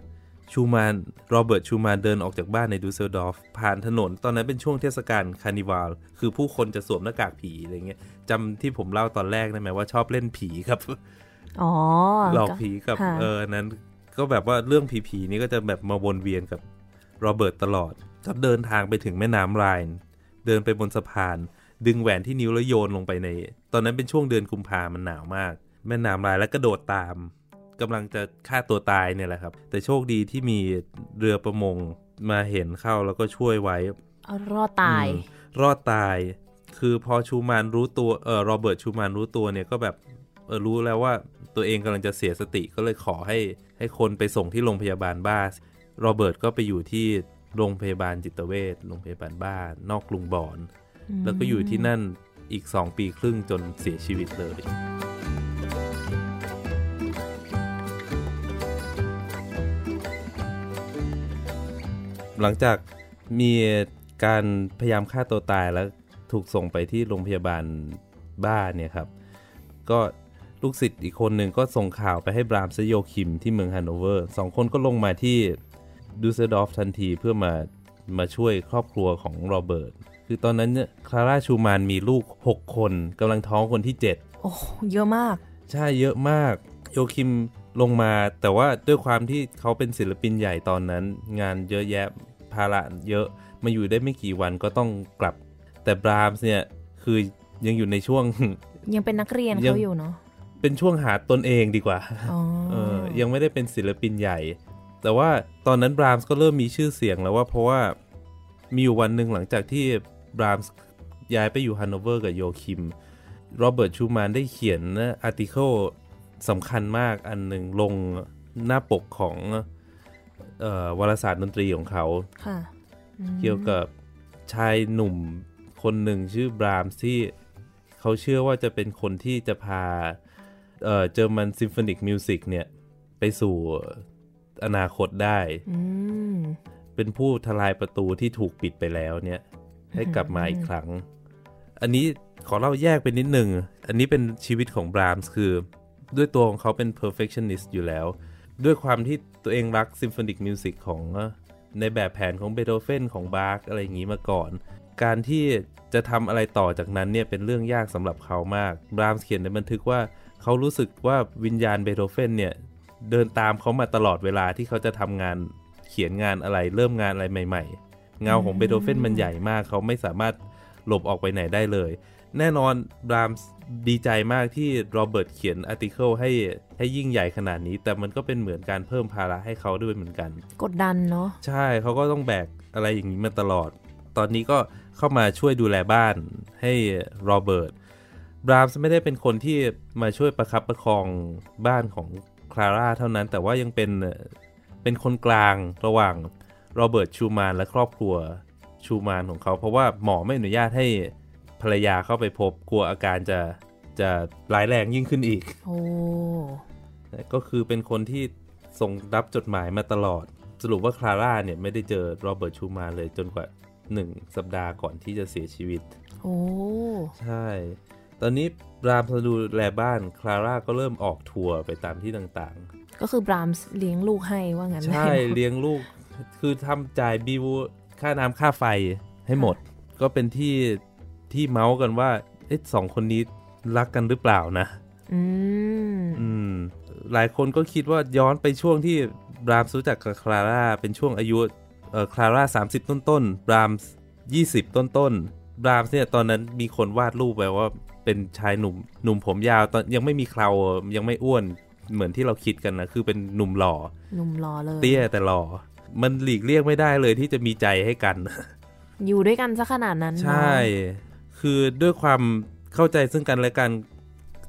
โรเบิร์ตชูมานเดินออกจากบ้านในดูเซลดอร์ฟผ่านถนนตอนนั้นเป็นช่วงเทศกาลคาร์นิวัลคือผู้คนจะสวมหน้ากากผีอะไรเงี้ยจำที่ผมเล่าตอนแรกได้ไหมว่าชอบเล่นผีครับหลอกผีกับนั้นก็แบบว่าเรื่องผีๆนี่ก็จะแบบมาวนเวียนกับโรเบิร์ตตลอดก็เดินทางไปถึงแม่น้ำไรน์เดินไปบนสะพานดึงแหวนที่นิ้วแล้วโยนลงไปในตอนนั้นเป็นช่วงเดือนกุมภาพันธ์มันหนาวมากแม่น้ำไรน์แล้วกระโดดตามกำลังจะฆ่าตัวตายเนี่ยแหละครับแต่โชคดีที่มีเรือประมงมาเห็นเข้าแล้วก็ช่วยไว้รอดตายคือพอชูมานรู้ตัวโรเบิร์ตชูมานรู้ตัวเนี่ยก็แบบรู้แล้วว่าตัวเองกำลังจะเสียสติก็เลยขอให้คนไปส่งที่โรงพยาบาลบ้าโรเบิร์ตก็ไปอยู่ที่โรงพยาบาลจิตเวชโรงพยาบาลบ้านอกกรุงบอนแล้วก็อยู่ที่นั่นอีก2ปีครึ่งจนเสียชีวิตเลยหลังจากมีการพยายามฆ่าตัวตายแล้วถูกส่งไปที่โรงพยาบาลบ้านเนี่ยครับก็ลูกศิษย์อีกคนหนึ่งก็ส่งข่าวไปให้บรามส์โยคิมที่เมืองฮันโนเวอร์2คนก็ลงมาที่ดูเซลดอร์ฟทันทีเพื่อมาช่วยครอบครัวของโรเบิร์ตคือตอนนั้นเนี่ยคลาร่าชูมานมีลูก6คนกำลังท้องคนที่7โอ้เยอะมากใช่เยอะมากโยคิมลงมาแต่ว่าด้วยความที่เขาเป็นศิลปินใหญ่ตอนนั้นงานเยอะแยะภาระเยอะมาอยู่ได้ไม่กี่วันก็ต้องกลับแต่บรามส์เนี่ยคือยังอยู่ในช่วงยังเป็นนักเรียนเขาอยู่เนาะเป็นช่วงหาตนเองดีกว่ายังไม่ได้เป็นศิลปินใหญ่แต่ว่าตอนนั้นบรามส์ก็เริ่มมีชื่อเสียงแล้วว่าเพราะว่ามีอยู่วันหนึ่งหลังจากที่บรามส์ย้ายไปอยู่ฮันโนเวอร์กับโยคิมโรเบิร์ตชูมานได้เขียนอาร์ติเคิลสำคัญมากอันหนึ่งลงหน้าปกของวารสารดนตรีของเขาเกี่ยวกับชายหนุ่มคนหนึ่งชื่อบรามส์ที่เขาเชื่อว่าจะเป็นคนที่จะพาเจอร์มันซิมโฟนิกมิวสิกเนี่ยไป ไปสู่อนาคตได้เป็นผู้ทลายประตูที่ถูกปิดไปแล้วเนี่ยให้กลับมาอีกครั้งอันนี้ขอเล่าแยกไปนิดนึงอันนี้เป็นชีวิตของบรามส์คือด้วยตัวของเขาเป็น perfectionist อยู่แล้วด้วยความที่ตัวเองรัก symphonic music ของในแบบแผนของเบโธเฟนของบาร์กอะไรอย่างนี้มาก่อนการที่จะทำอะไรต่อจากนั้นเนี่ยเป็นเรื่องยากสำหรับเขามากบรามส์เขียนในบันทึกว่าเขารู้สึกว่าวิญญาณเบโธเฟนเนี่ยเดินตามเขามาตลอดเวลาที่เขาจะทำงานเขียนงานอะไรเริ่มงานอะไรใหม่ๆเงาของเบโธเฟนมันใหญ่มากเขาไม่สามารถหลบออกไปไหนได้เลยแน่นอนบรามส์ดีใจมากที่โรเบิร์ตเขียนอาร์ติเคิลให้ยิ่งใหญ่ขนาดนี้แต่มันก็เป็นเหมือนการเพิ่มภาระให้เขาด้วยเหมือนกันกดดันเนาะใช่เขาก็ต้องแบกอะไรอย่างนี้มาตลอดตอนนี้ก็เข้ามาช่วยดูแลบ้านให้โรเบิร์ตบรามส์ไม่ได้เป็นคนที่มาช่วยประคับประคองบ้านของคลาร่าเท่านั้นแต่ว่ายังเป็นคนกลางระหว่างโรเบิร์ตชูมานและครอบครัวชูมานของเขาเพราะว่าหมอไม่อนุญาตให้ภรรยาเข้าไปพบกลัวอาการจะร้ายแรงยิ่งขึ้นอีกก็คือเป็นคนที่ส่งรับจดหมายมาตลอดสรุปว่าคลาร่าเนี่ยไม่ได้เจอโรเบิร์ตชูมานเลยจนกว่า1 สัปดาห์ก่อนที่จะเสียชีวิตใช่ตอนนี้บรามส์ดูแลบ้านคลาร่าก็เริ่มออกทัวร์ไปตามที่ต่างๆก็คือบรามส์เลี้ยงลูกให้ว่างั้นใช่เลี้ยงลูกคือทำจ่ายบิวค่าน้ำค่าไฟให้หมดก็เป็นที่เมาส์กันว่าเอ๊ะสองคนนี้รักกันหรือเปล่านะหลายคนก็คิดว่าย้อนไปช่วงที่บรามส์รู้จักกับคลาร่าเป็นช่วงอายุคลาร่า30ต้นๆบรามส์20ต้นๆบรามส์เนี่ยตอนนั้นมีคนวาดรูปไว้ว่าเป็นชายหนุ่มผมยาวตอนยังไม่มีเครายังไม่อ้วนเหมือนที่เราคิดกันนะคือเป็นหนุ่มหล่อเลยเตี้ยแต่หล่อมันหลีกเลี่ยงไม่ได้เลยที่จะมีใจให้กันอยู่ด้วยกันซะขนาดนั้นใช่คือด้วยความเข้าใจซึ่งกันและกัน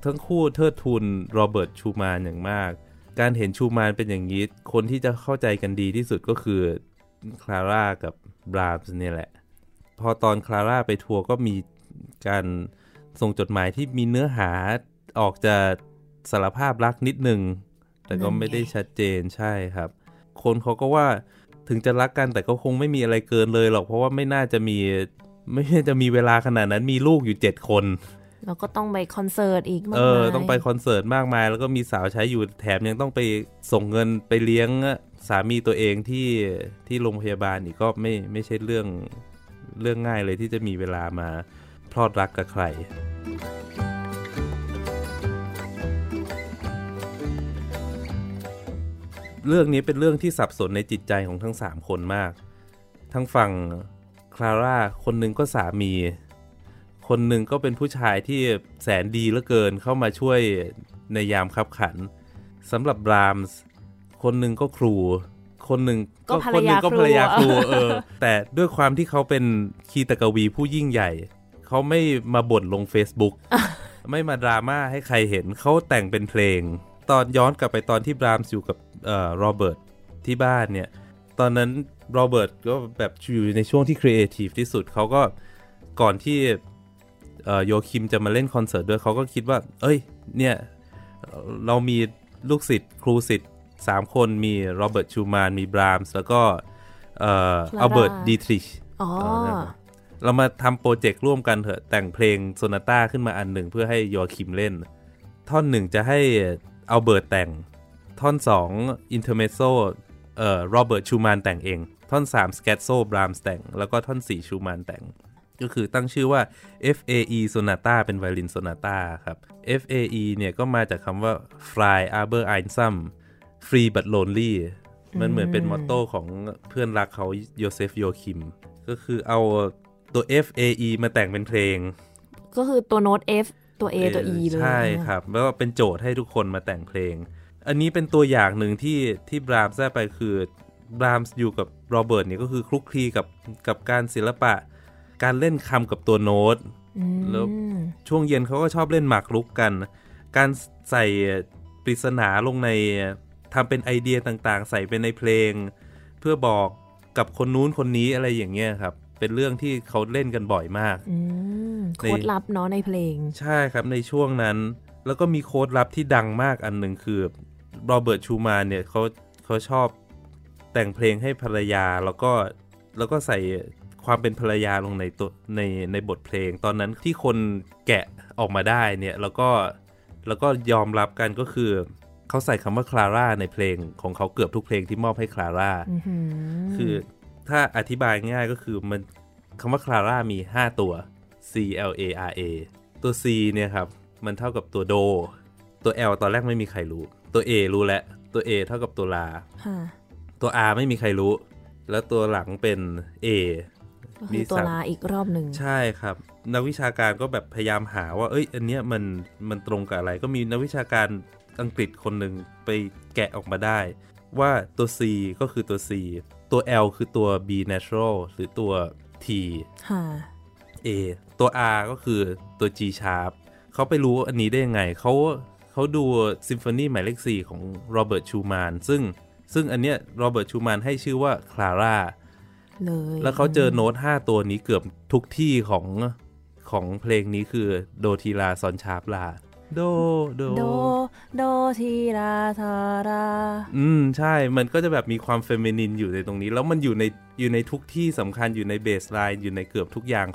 ทั้งคู่เทิดทูนโรเบิร์ตชูมานอย่างมากการเห็นชูมานเป็นอย่างนี้คนที่จะเข้าใจกันดีที่สุดก็คือคลาร่ากับบรามส์เนี่ยแหละพอตอนคลาร่าไปทัวร์ก็มีการส่งจดหมายที่มีเนื้อหาออกจะสารภาพรักนิดนึงแต่ก็ไม่ได้ชัดเจนใช่ครับคนเขาก็ว่าถึงจะรักกันแต่ก็คงไม่มีอะไรเกินเลยหรอกเพราะว่าไม่น่าจะมีเวลาขนาดนั้นมีลูกอยู่7คนแล้วก็ต้องไปคอนเสิร์ตอีกมากมายต้องไปคอนเสิร์ตมากมายแล้วก็มีสาวใช้อยู่แถมยังต้องไปส่งเงินไปเลี้ยงสามีตัวเองที่โรงพยาบาลอีกก็ไม่ใช่เรื่องง่ายเลยที่จะมีเวลามาพลอดรักกับใครเรื่องนี้เป็นเรื่องที่สับสนในจิตใจของทั้ง3คนมากทั้งฝั่งคลาร่าคนหนึ่งก็สามีคนหนึ่งก็เป็นผู้ชายที่แสนดีเหลือเกินเข้ามาช่วยในยามคับขันสำหรับบรามส์คนหนึ่งก็ครูคนหนึ่งก็คนหนึ่งก็ภรรยาครูแต่ด้วยความที่เขาเป็นคีตกวีผู้ยิ่งใหญ่เขาไม่มาบ่นลง Facebook ไม่มาดราม่าให้ใครเห็นเขาแต่งเป็นเพลงตอนย้อนกลับไปตอนที่บรามส์อยู่กับโรเบิร์ตที่บ้านเนี่ยตอนนั้นโรเบิร์ตก็แบบอยู่ในช่วงที่ครีเอทีฟที่สุดเขาก็ก่อนที่โยคิมจะมาเล่นคอนเสิร์ตด้วยเขาก็คิดว่าเอ้ยเนี่ยเรามีลูกศิษย์ครูศิษย์3คนมีโรเบิร์ตชูมานมีบรามส์แล้วก็อัลเบิร์ตดีทริชเรามาทำโปรเจกต์ร่วมกันเถอะแต่งเพลงโซนาต้าขึ้นมาอันหนึ่งเพื่อให้โยคิมเล่นท่อน1จะให้อัลเบิร์ตแต่งท่อน2อินเทอร์เมโซโรเบิร์ตชูมานแต่งเองท่อน3สแกตโซบรามส์แต่งแล้วก็ท่อน4ชูมานแต่งก็คือตั้งชื่อว่า FAE Sonata เป็นไวโอลินโซนาต้าครับ FAE เนี่ยก็มาจากคำว่า Frei aber einsam Free but lonely มันเหมือนเป็นมอตโต้ของเพื่อนรักเขาโยเซฟโยคิมก็คือเอาตัว FAE มาแต่งเป็นเพลงก็คือตัวโน้ต F ตัว A ตัว E เลยใช่ครับแล้วก็เป็นโจทย์ให้ทุกคนมาแต่งเพลงอันนี้เป็นตัวอย่างหนึ่งที่บรามส์ได้ไปคือบรามส์อยู่กับโรเบิร์ตเนี่ยก็คือคลุกคลีกับการศิลปะการเล่นคำกับตัวโน้ตแล้วช่วงเย็นเขาก็ชอบเล่นหมากรุกกันการใส่ปริศนาลงในทำเป็นไอเดียต่างๆใส่ไปในเพลงเพื่อบอกกับคนนู้นคนนี้อะไรอย่างเงี้ยครับเป็นเรื่องที่เขาเล่นกันบ่อยมากโค้ดลับเนาะในเพลงใช่ครับในช่วงนั้นแล้วก็มีโค้ดลับที่ดังมากอันหนึ่งคือ โรเบิร์ตชูมานเนี่ยเขาชอบแต่งเพลงให้ภรรยาแล้วก็ใส่ความเป็นภรรยาลงในตัวในบทเพลงตอนนั้นที่คนแกะออกมาได้เนี่ยแล้วก็ยอมรับกันก็คือเขาใส่คำว่าคลาร่าในเพลงของเขาเกือบทุกเพลงที่มอบให้คลาร่าคือถ้าอธิบายง่ายก็คือมันคำว่าคลาร่ามี5ตัว C L A R A ตัว C เนี่ยครับมันเท่ากับตัวโดตัว L ตอนแรกไม่มีใครรู้ตัว A รู้แล้วตัว A เท่ากับตัวลาตัว R ไม่มีใครรู้แล้วตัวหลังเป็น A มีตัวลาอีกรอบหนึ่งใช่ครับนักวิชาการก็แบบพยายามหาว่าเอ้ยอันเนี้ยมันตรงกับอะไรก็มีนักวิชาการอังกฤษคนหนึ่งไปแกะออกมาได้ว่าตัว C ก็คือตัว C ตัว L คือตัว B natural หรือตัว T A ตัว R ก็คือตัว G sharp เขาไปรู้อันนี้ได้ยังไงเขาดูซิมโฟนีหมายเลข4ของโรเบิร์ตชูมานซึ่งอันเนี้ยโรเบิร์ตชูมานให้ชื่อว่าคลาร่าแล้วเขาเจอโน้ต5ตัวนี้เกือบทุกที่ของเพลงนี้คือโดทีลาซอนชาร์ปลาโดทีลาทาราใช่มันก็จะแบบมีความเฟมินินอยู่ในตรงนี้แล้วมันอยู่ในทุกที่สำคัญอยู่ในเบสไลน์อยู่ในเกือบทุกอย่าง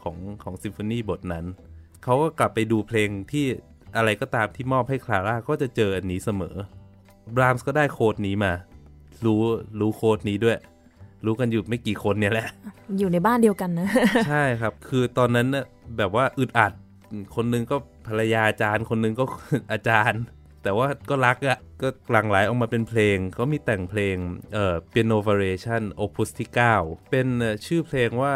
ของซิมโฟนีบทนั้นเขาก็กลับไปดูเพลงที่อะไรก็ตามที่มอบให้คลาร่าก็จะเจออันนี้เสมอ Brahms ก็ได้โค้ดนี้มารู้โค้ดนี้ด้วยรู้กันอยู่ไม่กี่คนเนี่ยแหละอยู่ในบ้านเดียวกันนะใช่ครับคือตอนนั้นน่ะแบบว่าอึดอัดคนนึงก็ภรรยาอาจารย์คนนึงก็อาจารย์แต่ว่าก็รักอ่ะก็หลั่งไหลออกมาเป็นเพลงเขามีแต่งเพลงPiano Variation Opus ที่9เป็นชื่อเพลงว่า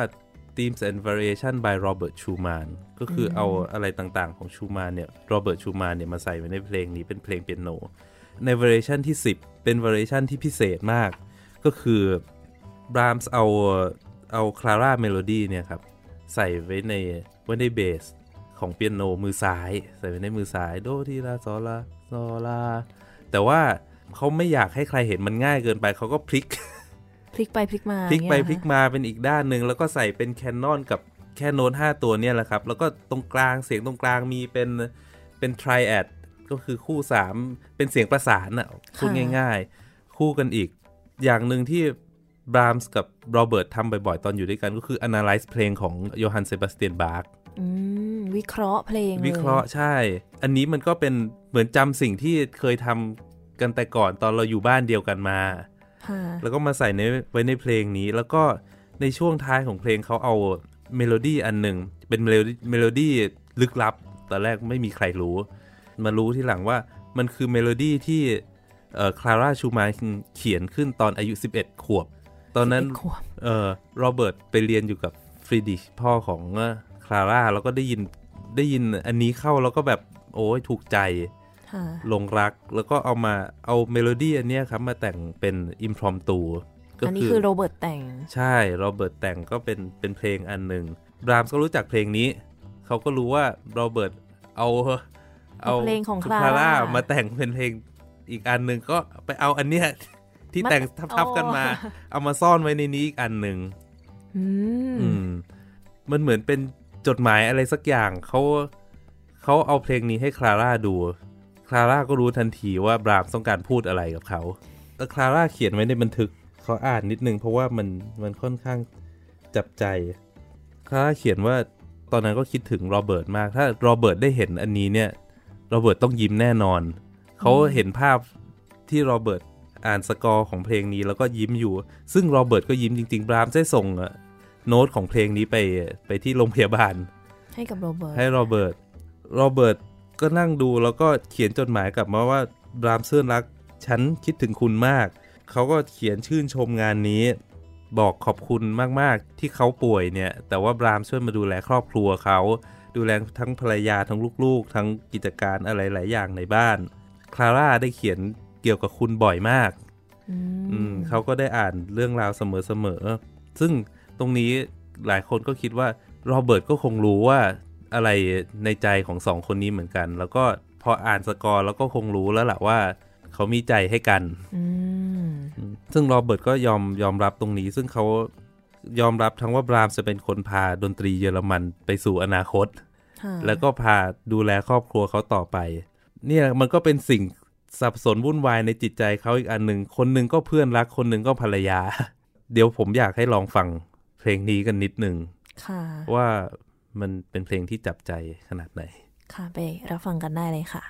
Themes and Variation by Robert Schumann ก็คือเอาอะไรต่างๆของชูมานเนี่ยโรเบิร์ตชูมานเนี่ยมาใส่ไว้ในเพลงนี้เป็นเพลงเปียโนใน Variation ที่10เป็น Variation ที่พิเศษมากก็คือ Brahms เอา Clara Melody เนี่ยครับใส่ไว้ในเบสของเปียโนมือซ้ายใส่ไว้ในมือซ้ายโดทีลาซอลาซอลาแต่ว่าเขาไม่อยากให้ใครเห็นมันง่ายเกินไปเขาก็พลิกไปพลิกมาพลิกไปพลิกมาเป็นอีกด้านนึงแล้วก็ใส่เป็นแคนนอนกับแค่โน้ต5ตัวเนี่ยแหละครับแล้วก็ตรงกลางเสียงตรงกลางมีเป็นไทรแอดก็คือคู่3เป็นเสียงประสานน่ะพูดง่ายๆคู่กันอีกอย่างนึงที่บรามส์กับโรเบิร์ตทำบ่อยๆตอนอยู่ด้วยกันก็คือ analyze เพลงของโยฮันเซบาสเตียนบาควิเคราะห์เพลงวิเคราะห์ใช่อันนี้มันก็เป็นเหมือนจำสิ่งที่เคยทำกันแต่ก่อนตอนเราอยู่บ้านเดียวกันมาแล้วก็มาใส่ไว้ในเพลงนี้แล้วก็ในช่วงท้ายของเพลงเขาเอาเมโลดี้อันหนึ่งเป็นเมโลดี้ลึกลับตอนแรกไม่มีใครรู้มารู้ทีหลังว่ามันคือเมโลดี้ที่คลาร่าชูมานเขียนขึ้นตอนอายุ11ขวบตอนนั้นโรเบิร์ตไปเรียนอยู่กับฟรีดริชพ่อของคลาร่าแล้วก็ได้ยินอันนี้เข้าแล้วก็แบบโอ้ยถูกใจหลงรักแล้วก็เอาเมโลดี้อันเนี้ยครับมาแต่งเป็นอิมพรอมตูอันนี้คือโรเบิร์ตแต่งใช่โรเบิร์ตแต่งก็เป็นเพลงอันหนึ่งบรามส์ก็รู้จักเพลงนี้เขาก็รู้ว่าโรเบิร์ตเอาเพลงของคลาร่ามาแต่งเป็นเพลงอีกอันหนึ่งก็ไปเอาอันเนี้ยที่แต่งทับกันมาเอามาซ่อนไว้ในนี้อีกอันหนึ่งมันเหมือนเป็นจดหมายอะไรสักอย่างเขาเอาเพลงนี้ให้คลาร่าดูคลาร่าก็รู้ทันทีว่าบรามส์ต้องการพูดอะไรกับเขาแล้วคลาร่าเขียนไว้ในบันทึกขออ่านนิดนึงเพราะว่ามันค่อนข้างจับใจคลาร่าเขียนว่าตอนนั้นก็คิดถึงโรเบิร์ตมากถ้าโรเบิร์ตได้เห็นอันนี้เนี่ยโรเบิร์ตต้องยิ้มแน่นอนเขาเห็นภาพที่โรเบิร์ตอ่านสกอร์ของเพลงนี้แล้วก็ยิ้มอยู่ซึ่งโรเบิร์ตก็ยิ้มจริงๆบรามส์ได้ส่งโน้ตของเพลงนี้ไปที่โรงพยาบาลให้กับโรเบิร์ตให้โรเบิร์ตก็นั่งดูแล้วก็เขียนจดหมายกลับมาว่าบรามส์เพื่อนรักฉันคิดถึงคุณมากเขาก็เขียนชื่นชมงานนี้บอกขอบคุณมากๆที่เขาป่วยเนี่ยแต่ว่าบรามส์ช่วยมาดูแลครอบครัวเขาดูแลทั้งภรรยาทั้งลูกๆทั้งกิจการอะไรหลายอย่างในบ้านคลาร่าได้เขียนเกี่ยวกับคุณบ่อยมากเขาก็ได้อ่านเรื่องราวเสมอๆซึ่งตรงนี้หลายคนก็คิดว่าโรเบิร์ตก็คงรู้ว่าอะไรในใจของสองคนนี้เหมือนกันแล้วก็พออ่านสกอร์แล้วก็คงรู้แล้วล่ะว่าเขามีใจให้กันซึ่งโรเบิร์ตก็ยอมรับตรงนี้ซึ่งเขายอมรับทั้งว่าบรามส์จะเป็นคนพาดนตรีเยอรมันไปสู่อนาคตแล้วก็พาดูแลครอบครัวเขาต่อไปเนี่ยมันก็เป็นสิ่ง สับสนวุ่นวายในจิตใจเขาอีกอันหนึ่งคนหนึ่งก็เพื่อนรักคนหนึ่งก็ภรรยาเดี๋ยวผมอยากให้ลองฟังเพลงนี้กันนิดนึงว่ามันเป็นเพลงที่จับใจขนาดไหนค่ะไปรับฟังกันได้เลยค่ะ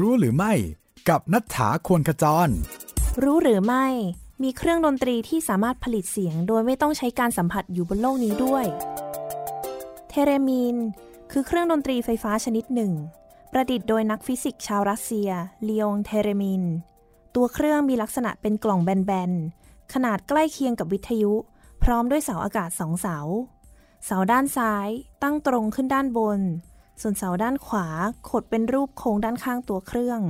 รู้หรือไม่กับณัฐฐา ควรขจรรู้หรือไม่มีเครื่องดนตรีที่สามารถผลิตเสียงโดยไม่ต้องใช้การสัมผัสอยู่บนโลกนี้ด้วยเทเรมีนคือเครื่องดนตรีไฟฟ้าชนิดหนึ่งประดิษฐ์โดยนักฟิสิกส์ชาวรัสเซียลีองเทเรมีนตัวเครื่องมีลักษณะเป็นกล่องแบนๆขนาดใกล้เคียงกับวิทยุพร้อมด้วยเสาอากาศสองเสาเสาด้านซ้ายตั้งตรงขึ้นด้านบนส่วนเสาด้านขวาขดเป็นรูปโค้งด้านข้างตัวเครื่อง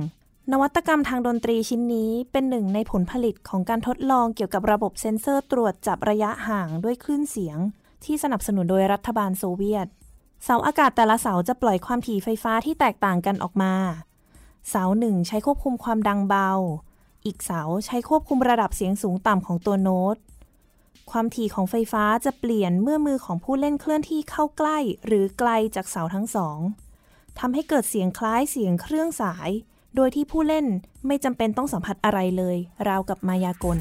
นวัตกรรมทางดนตรีชิ้นนี้เป็นหนึ่งในผลผลิตของการทดลองเกี่ยวกับระบบเซ็นเซอร์ตรวจจับระยะห่างด้วยคลื่นเสียงที่สนับสนุนโดยรัฐบาลโซเวียตเสาอากาศแต่ละเสาจะปล่อยความถี่ไฟฟ้าที่แตกต่างกันออกมาเสาหนึ่งใช้ควบคุมความดังเบาอีกเสาใช้ควบคุมระดับเสียงสูงต่ำของตัวโน้ตความถี่ของไฟฟ้าจะเปลี่ยนเมื่อมือของผู้เล่นเคลื่อนที่เข้าใกล้หรือไกลจากเสาทั้งสองทำให้เกิดเสียงคล้ายเสียงเครื่องสายโดยที่ผู้เล่นไม่จำเป็นต้องสัมผัสอะไรเลยราวกับมายากล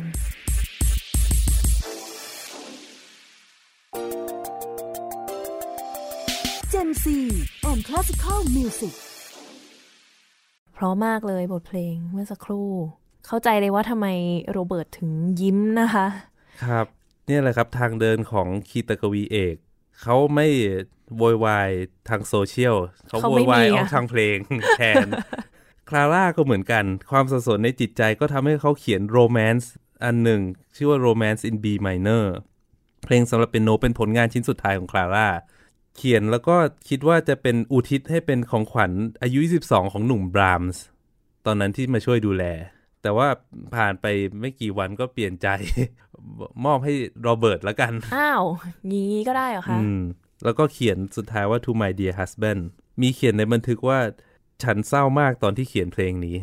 Gen C and Classical Music เพราะมากเลยบทเพลงเมื่อสักครู่เข้าใจเลยว่าทำไมโรเบิร์ตถึงยิ้มนะคะครับนี่แหละครับทางเดินของคีตกวีเอกเขาไม่โวยวายทางโซเชียลเขาโวยวายออกทางเพลงแทน คลาร่าก็เหมือนกันความสับสนในจิตใจก็ทำให้เขาเขียนโรแมนซ์อันหนึ่งชื่อว่า Romance in B Minor เพลงสำหรับเปียโนเป็นผลงานชิ้นสุดท้ายของคลาร่าเขียนแล้วก็คิดว่าจะเป็นอุทิศให้เป็นของขวัญอายุ22ของหนุ่ม Brahms ตอนนั้นที่มาช่วยดูแลแต่ว่าผ่านไปไม่กี่วันก็เปลี่ยนใจมอบให้โรเบิร์ตละกันอ้าวงี้ก็ได้เหรอคะแล้วก็เขียนสุดท้ายว่า To My Dear Husband มีเขียนในบันทึกว่าฉันเศร้ามากตอนที่เขียนเพลงนี้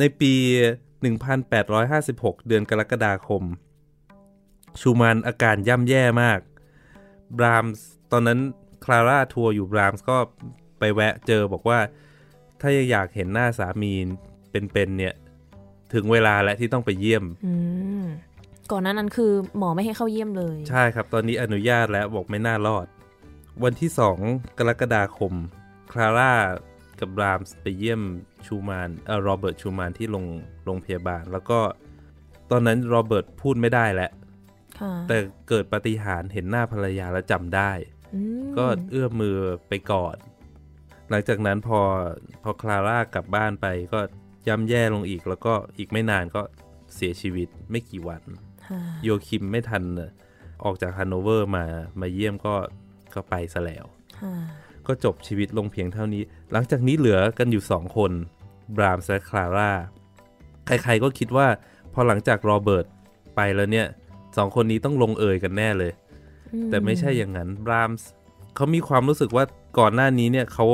ในปี1856เดือนกรกฎาคมชูมานอาการย่ำแย่มากบรามส์ตอนนั้นคลาร่าทัวร์อยู่บรามส์ก็ไปแวะเจอบอกว่าถ้าอยากเห็นหน้าสามีเป็นเนี่ยถึงเวลาแล้วที่ต้องไปเยี่ยมก่อนหน้านั้นคือหมอไม่ให้เข้าเยี่ยมเลยใช่ครับตอนนี้อนุญาตแล้วบอกไม่น่ารอดวันที่2กรกฎาคมคลาร่ากับบรามส์ไปเยี่ยมชูมานโรเบิร์ตชูมานที่โรงพยาบาลแล้วก็ตอนนั้นโรเบิร์ตพูดไม่ได้แล้วแต่เกิดปาฏิหาริย์เห็นหน้าภรรยาแล้วจำได้ก็เอื้อมมือไปกอดหลังจากนั้นพอคลาร่ากลับบ้านไปก็ย่ำแย่ลงอีกแล้วก็อีกไม่นานก็เสียชีวิตไม่กี่วันโยคิมไม่ทันออกจากฮันโนเวอร์มาเยี่ยมก็ไปซะแล้วก็จบชีวิตลงเพียงเท่านี้หลังจากนี้เหลือกันอยู่2คนบรามส์และคลาร่าใครๆก็คิดว่าพอหลังจากโรเบิร์ตไปแล้วเนี่ย2คนนี้ต้องลงเอยกันแน่เลยแต่ไม่ใช่อย่างนั้นบรามส์เขามีความรู้สึกว่าก่อนหน้านี้เนี่ยเขา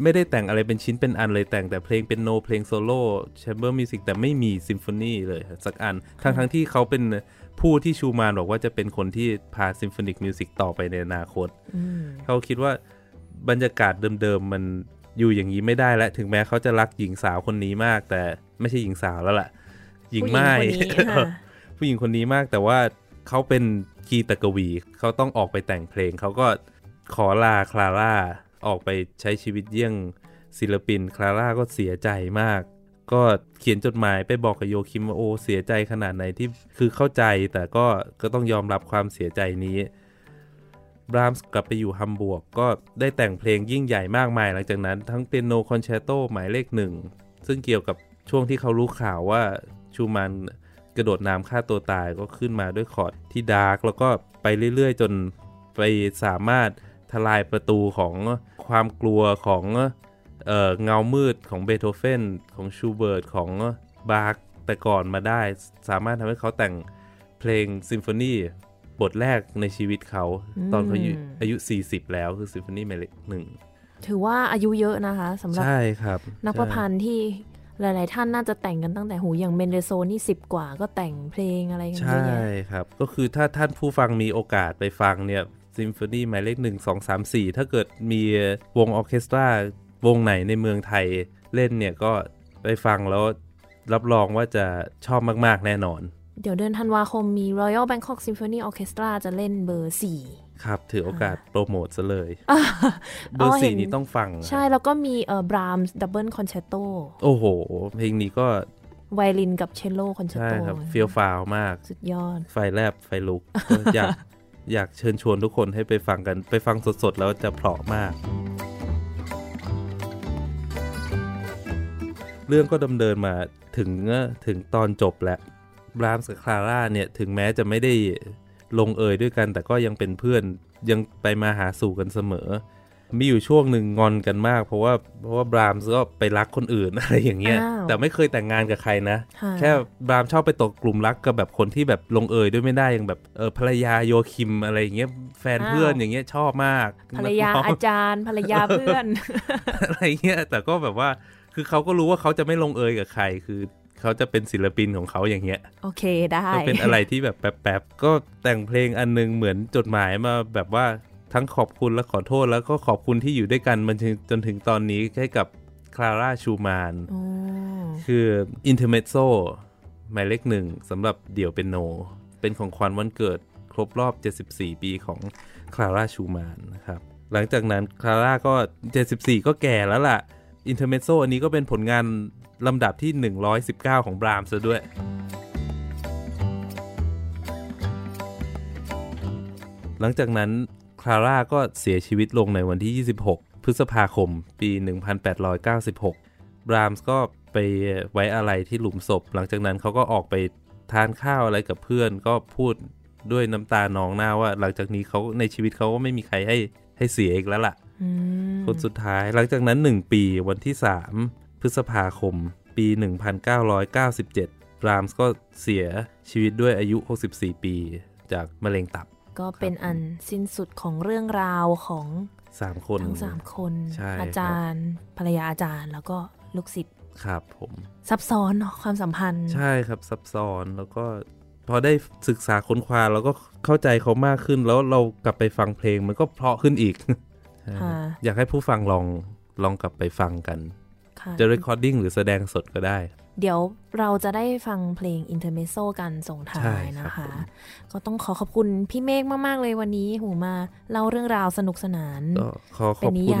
ไม่ได้แต่งอะไรเป็นชิ้นเป็นอันเลยแต่งแต่เพลงเป็นโนเพลงโซโล่แชมเบอร์มิวสิกแต่ไม่มีซิมโฟนีเลยสักอันทั้งที่เขาเป็นผู้ที่ชูมานบอกว่าจะเป็นคนที่พาซิมโฟนิกมิวสิกต่อไปในอนาคตเขาคิดว่าบรรยากาศเดิมๆมันอยู่อย่างนี้ไม่ได้แล้วถึงแม้เขาจะรักหญิงสาวคนนี้มากแต่ไม่ใช่หญิงสาวแล้วล่ะหญิงม่าย ผู้หญิงคนนี้มากแต่ว่าเขาเป็นกีตกวีเขาต้องออกไปแต่งเพลงเขาก็ขอลาคลาร่าออกไปใช้ชีวิตเยี่ยงศิลปินคลาร่าก็เสียใจมากก็เขียนจดหมายไปบอกกับโยคิมว่าโอ้เสียใจขนาดไหนที่คือเข้าใจแต่ก็ต้องยอมรับความเสียใจนี้บรามส์กลับไปอยู่ฮัมบูร์กก็ได้แต่งเพลงยิ่งใหญ่มากมายหลังจากนั้นทั้งเปียโนคอนแชร์โตหมายเลข1ซึ่งเกี่ยวกับช่วงที่เขารู้ข่าวว่าชูมานกระโดดน้ำฆ่าตัวตายก็ขึ้นมาด้วยคอร์ดที่ดาร์กแล้วก็ไปเรื่อยๆจนไปสามารถทลายประตูของความกลัวของเงามืดของเบโธเฟนของชูเบิร์ตของบาคแต่ก่อนมาได้สามารถทำให้เขาแต่งเพลงซิมโฟนีบทแรกในชีวิตเขาตอนเขาอายุ40แล้วคือซิมโฟนีหมายเลข1ถือว่าอายุเยอะนะคะสำหรับนักประพันธ์ที่หลายๆท่านน่าจะแต่งกันตั้งแต่หูอย่างเมนเดโซนี่10กว่าก็แต่งเพลงอะไรกันเยอะแยะใช่ครับก็คือถ้าท่านผู้ฟังมีโอกาสไปฟังเนี่ยซิมโฟนีหมายเลข1 2 3 4ถ้าเกิดมีวงออร์เคสตราวงไหนในเมืองไทยเล่นเนี่ยก็ไปฟังแล้วรับรองว่าจะชอบมากๆแน่นอนเดี๋ยวเดือนธันวาคมมี Royal Bangkok Symphony Orchestra จะเล่นเบอร์4ครับถือโอกาสโปรโมทซะเลยเบอร์4นี้ต้องฟังใช่แล้วก็มีBrahms Double Concerto โอ้โหเพลงนี้ก็ไวโอลินกับเชลโลคอนแชร์โตใช่ครับเฟี้ยวฟ้าวมากสุดยอดไฟแลบไฟลุกอยากเชิญชวนทุกคนให้ไปฟังกันไปฟังสดๆแล้วจะเพราะมากเรื่องก็ดำเนินมาถึงตอนจบแล้วบรามส์กับคลาร่าเนี่ยถึงแม้จะไม่ได้ลงเอยด้วยกันแต่ก็ยังเป็นเพื่อนยังไปมาหาสู่กันเสมอมีอยู่ช่วงหนึ่งงอนกันมากเพราะว่าบรามส์ก็ไปรักคนอื่นอะไรอย่างเงี้ยแต่ไม่เคยแต่งงานกับใครนะแค่บรามส์ชอบไปตกกลุ่มรักกับแบบคนที่แบบลงเอยด้วยไม่ได้อย่างแบบภรรยาโยคิมอะไรอย่างเงี้ยแฟนเพื่อนอย่างเงี้ยชอบมากภรรยาอาจารย์ภรรยาเพื่อนอะไรเงี้ยแต่ก็แบบว่าคือเขาก็รู้ว่าเขาจะไม่ลงเอยกับใครคือเขาจะเป็นศิลปินของเขาอย่างเงี้ยโอเคได้ก็เป็นอะไรที่แบบแป๊บๆก็แต่งเพลงอันนึงเหมือนจดหมายมาแบบว่าทั้งขอบคุณและขอโทษแล้วก็ขอบคุณที่อยู่ด้วยกันมันจนถึงตอนนี้ให้กับคลาร่าชูมานคืออินเทอร์เมซโซหมายเลข1สำหรับเดี่ยวเปียโนเป็นของขวัญวันเกิดครบรอบ74ปีของคลาร่าชูมานนะครับหลังจากนั้นคลาร่าก็74ก็แก่แล้วล่ะอินเทอร์เมซโซอันนี้ก็เป็นผลงานลำดับที่119ของบรามส์ซะด้วยหลังจากนั้นคลาร่าก็เสียชีวิตลงในวันที่26พฤษภาคมปี1896บรามส์ก็ไปไว้อาลัยที่หลุมศพหลังจากนั้นเขาก็ออกไปทานข้าวอะไรกับเพื่อนก็พูดด้วยน้ำตานองหน้าว่าหลังจากนี้เขาในชีวิตเขาก็ไม่มีใครให้เสียอีกแล้วล่ะคนสุดท้ายหลังจากนั้น1ปีวันที่3พฤษภาคมปี1997บรามส์ก็เสียชีวิตด้วยอายุ64ปีจากมะเร็งตับก็เป็นอันสิ้นสุดของเรื่องราวของ3คนทั้ง3คนอาจารย์ภรรยาอาจารย์แล้วก็ลูกศิษย์ ครับผมซับซ้อนเนาะความสัมพันธ์ใช่ครับซับซ้อนแล้วก็พอได้ศึกษาค้นคว้าแล้วก็เข้าใจเขามากขึ้นแล้วเรากลับไปฟังเพลงมันก็เพราะขึ้นอีกอยากให้ผู้ฟังลองกลับไปฟังกันจะเรคคอร์ดดิ้งหรือแสดงสดก็ได้เดี๋ยวเราจะได้ฟังเพลงอินเทอร์เมโซกันส่งท้ายนะคะก็ต้องขอขอบคุณพี่เมฆมากๆเลยวันนี้หูมาเล่าเรื่องราวสนุกสนานขอขอบคุณ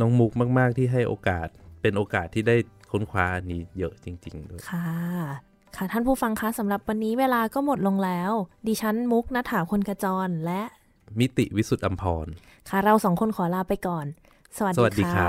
น้องมุกมากๆที่ให้โอกาสเป็นโอกาสที่ได้ค้นคว้านี้เยอะจริงๆด้วยค่ะท่านผู้ฟังคะสำหรับวันนี้เวลาก็หมดลงแล้วดิฉันมุกณฐาคนขจรและมิติวิสุทธิ์อัมพรค่ะเราสองคนขอลาไปก่อนสวัสดีค่ะ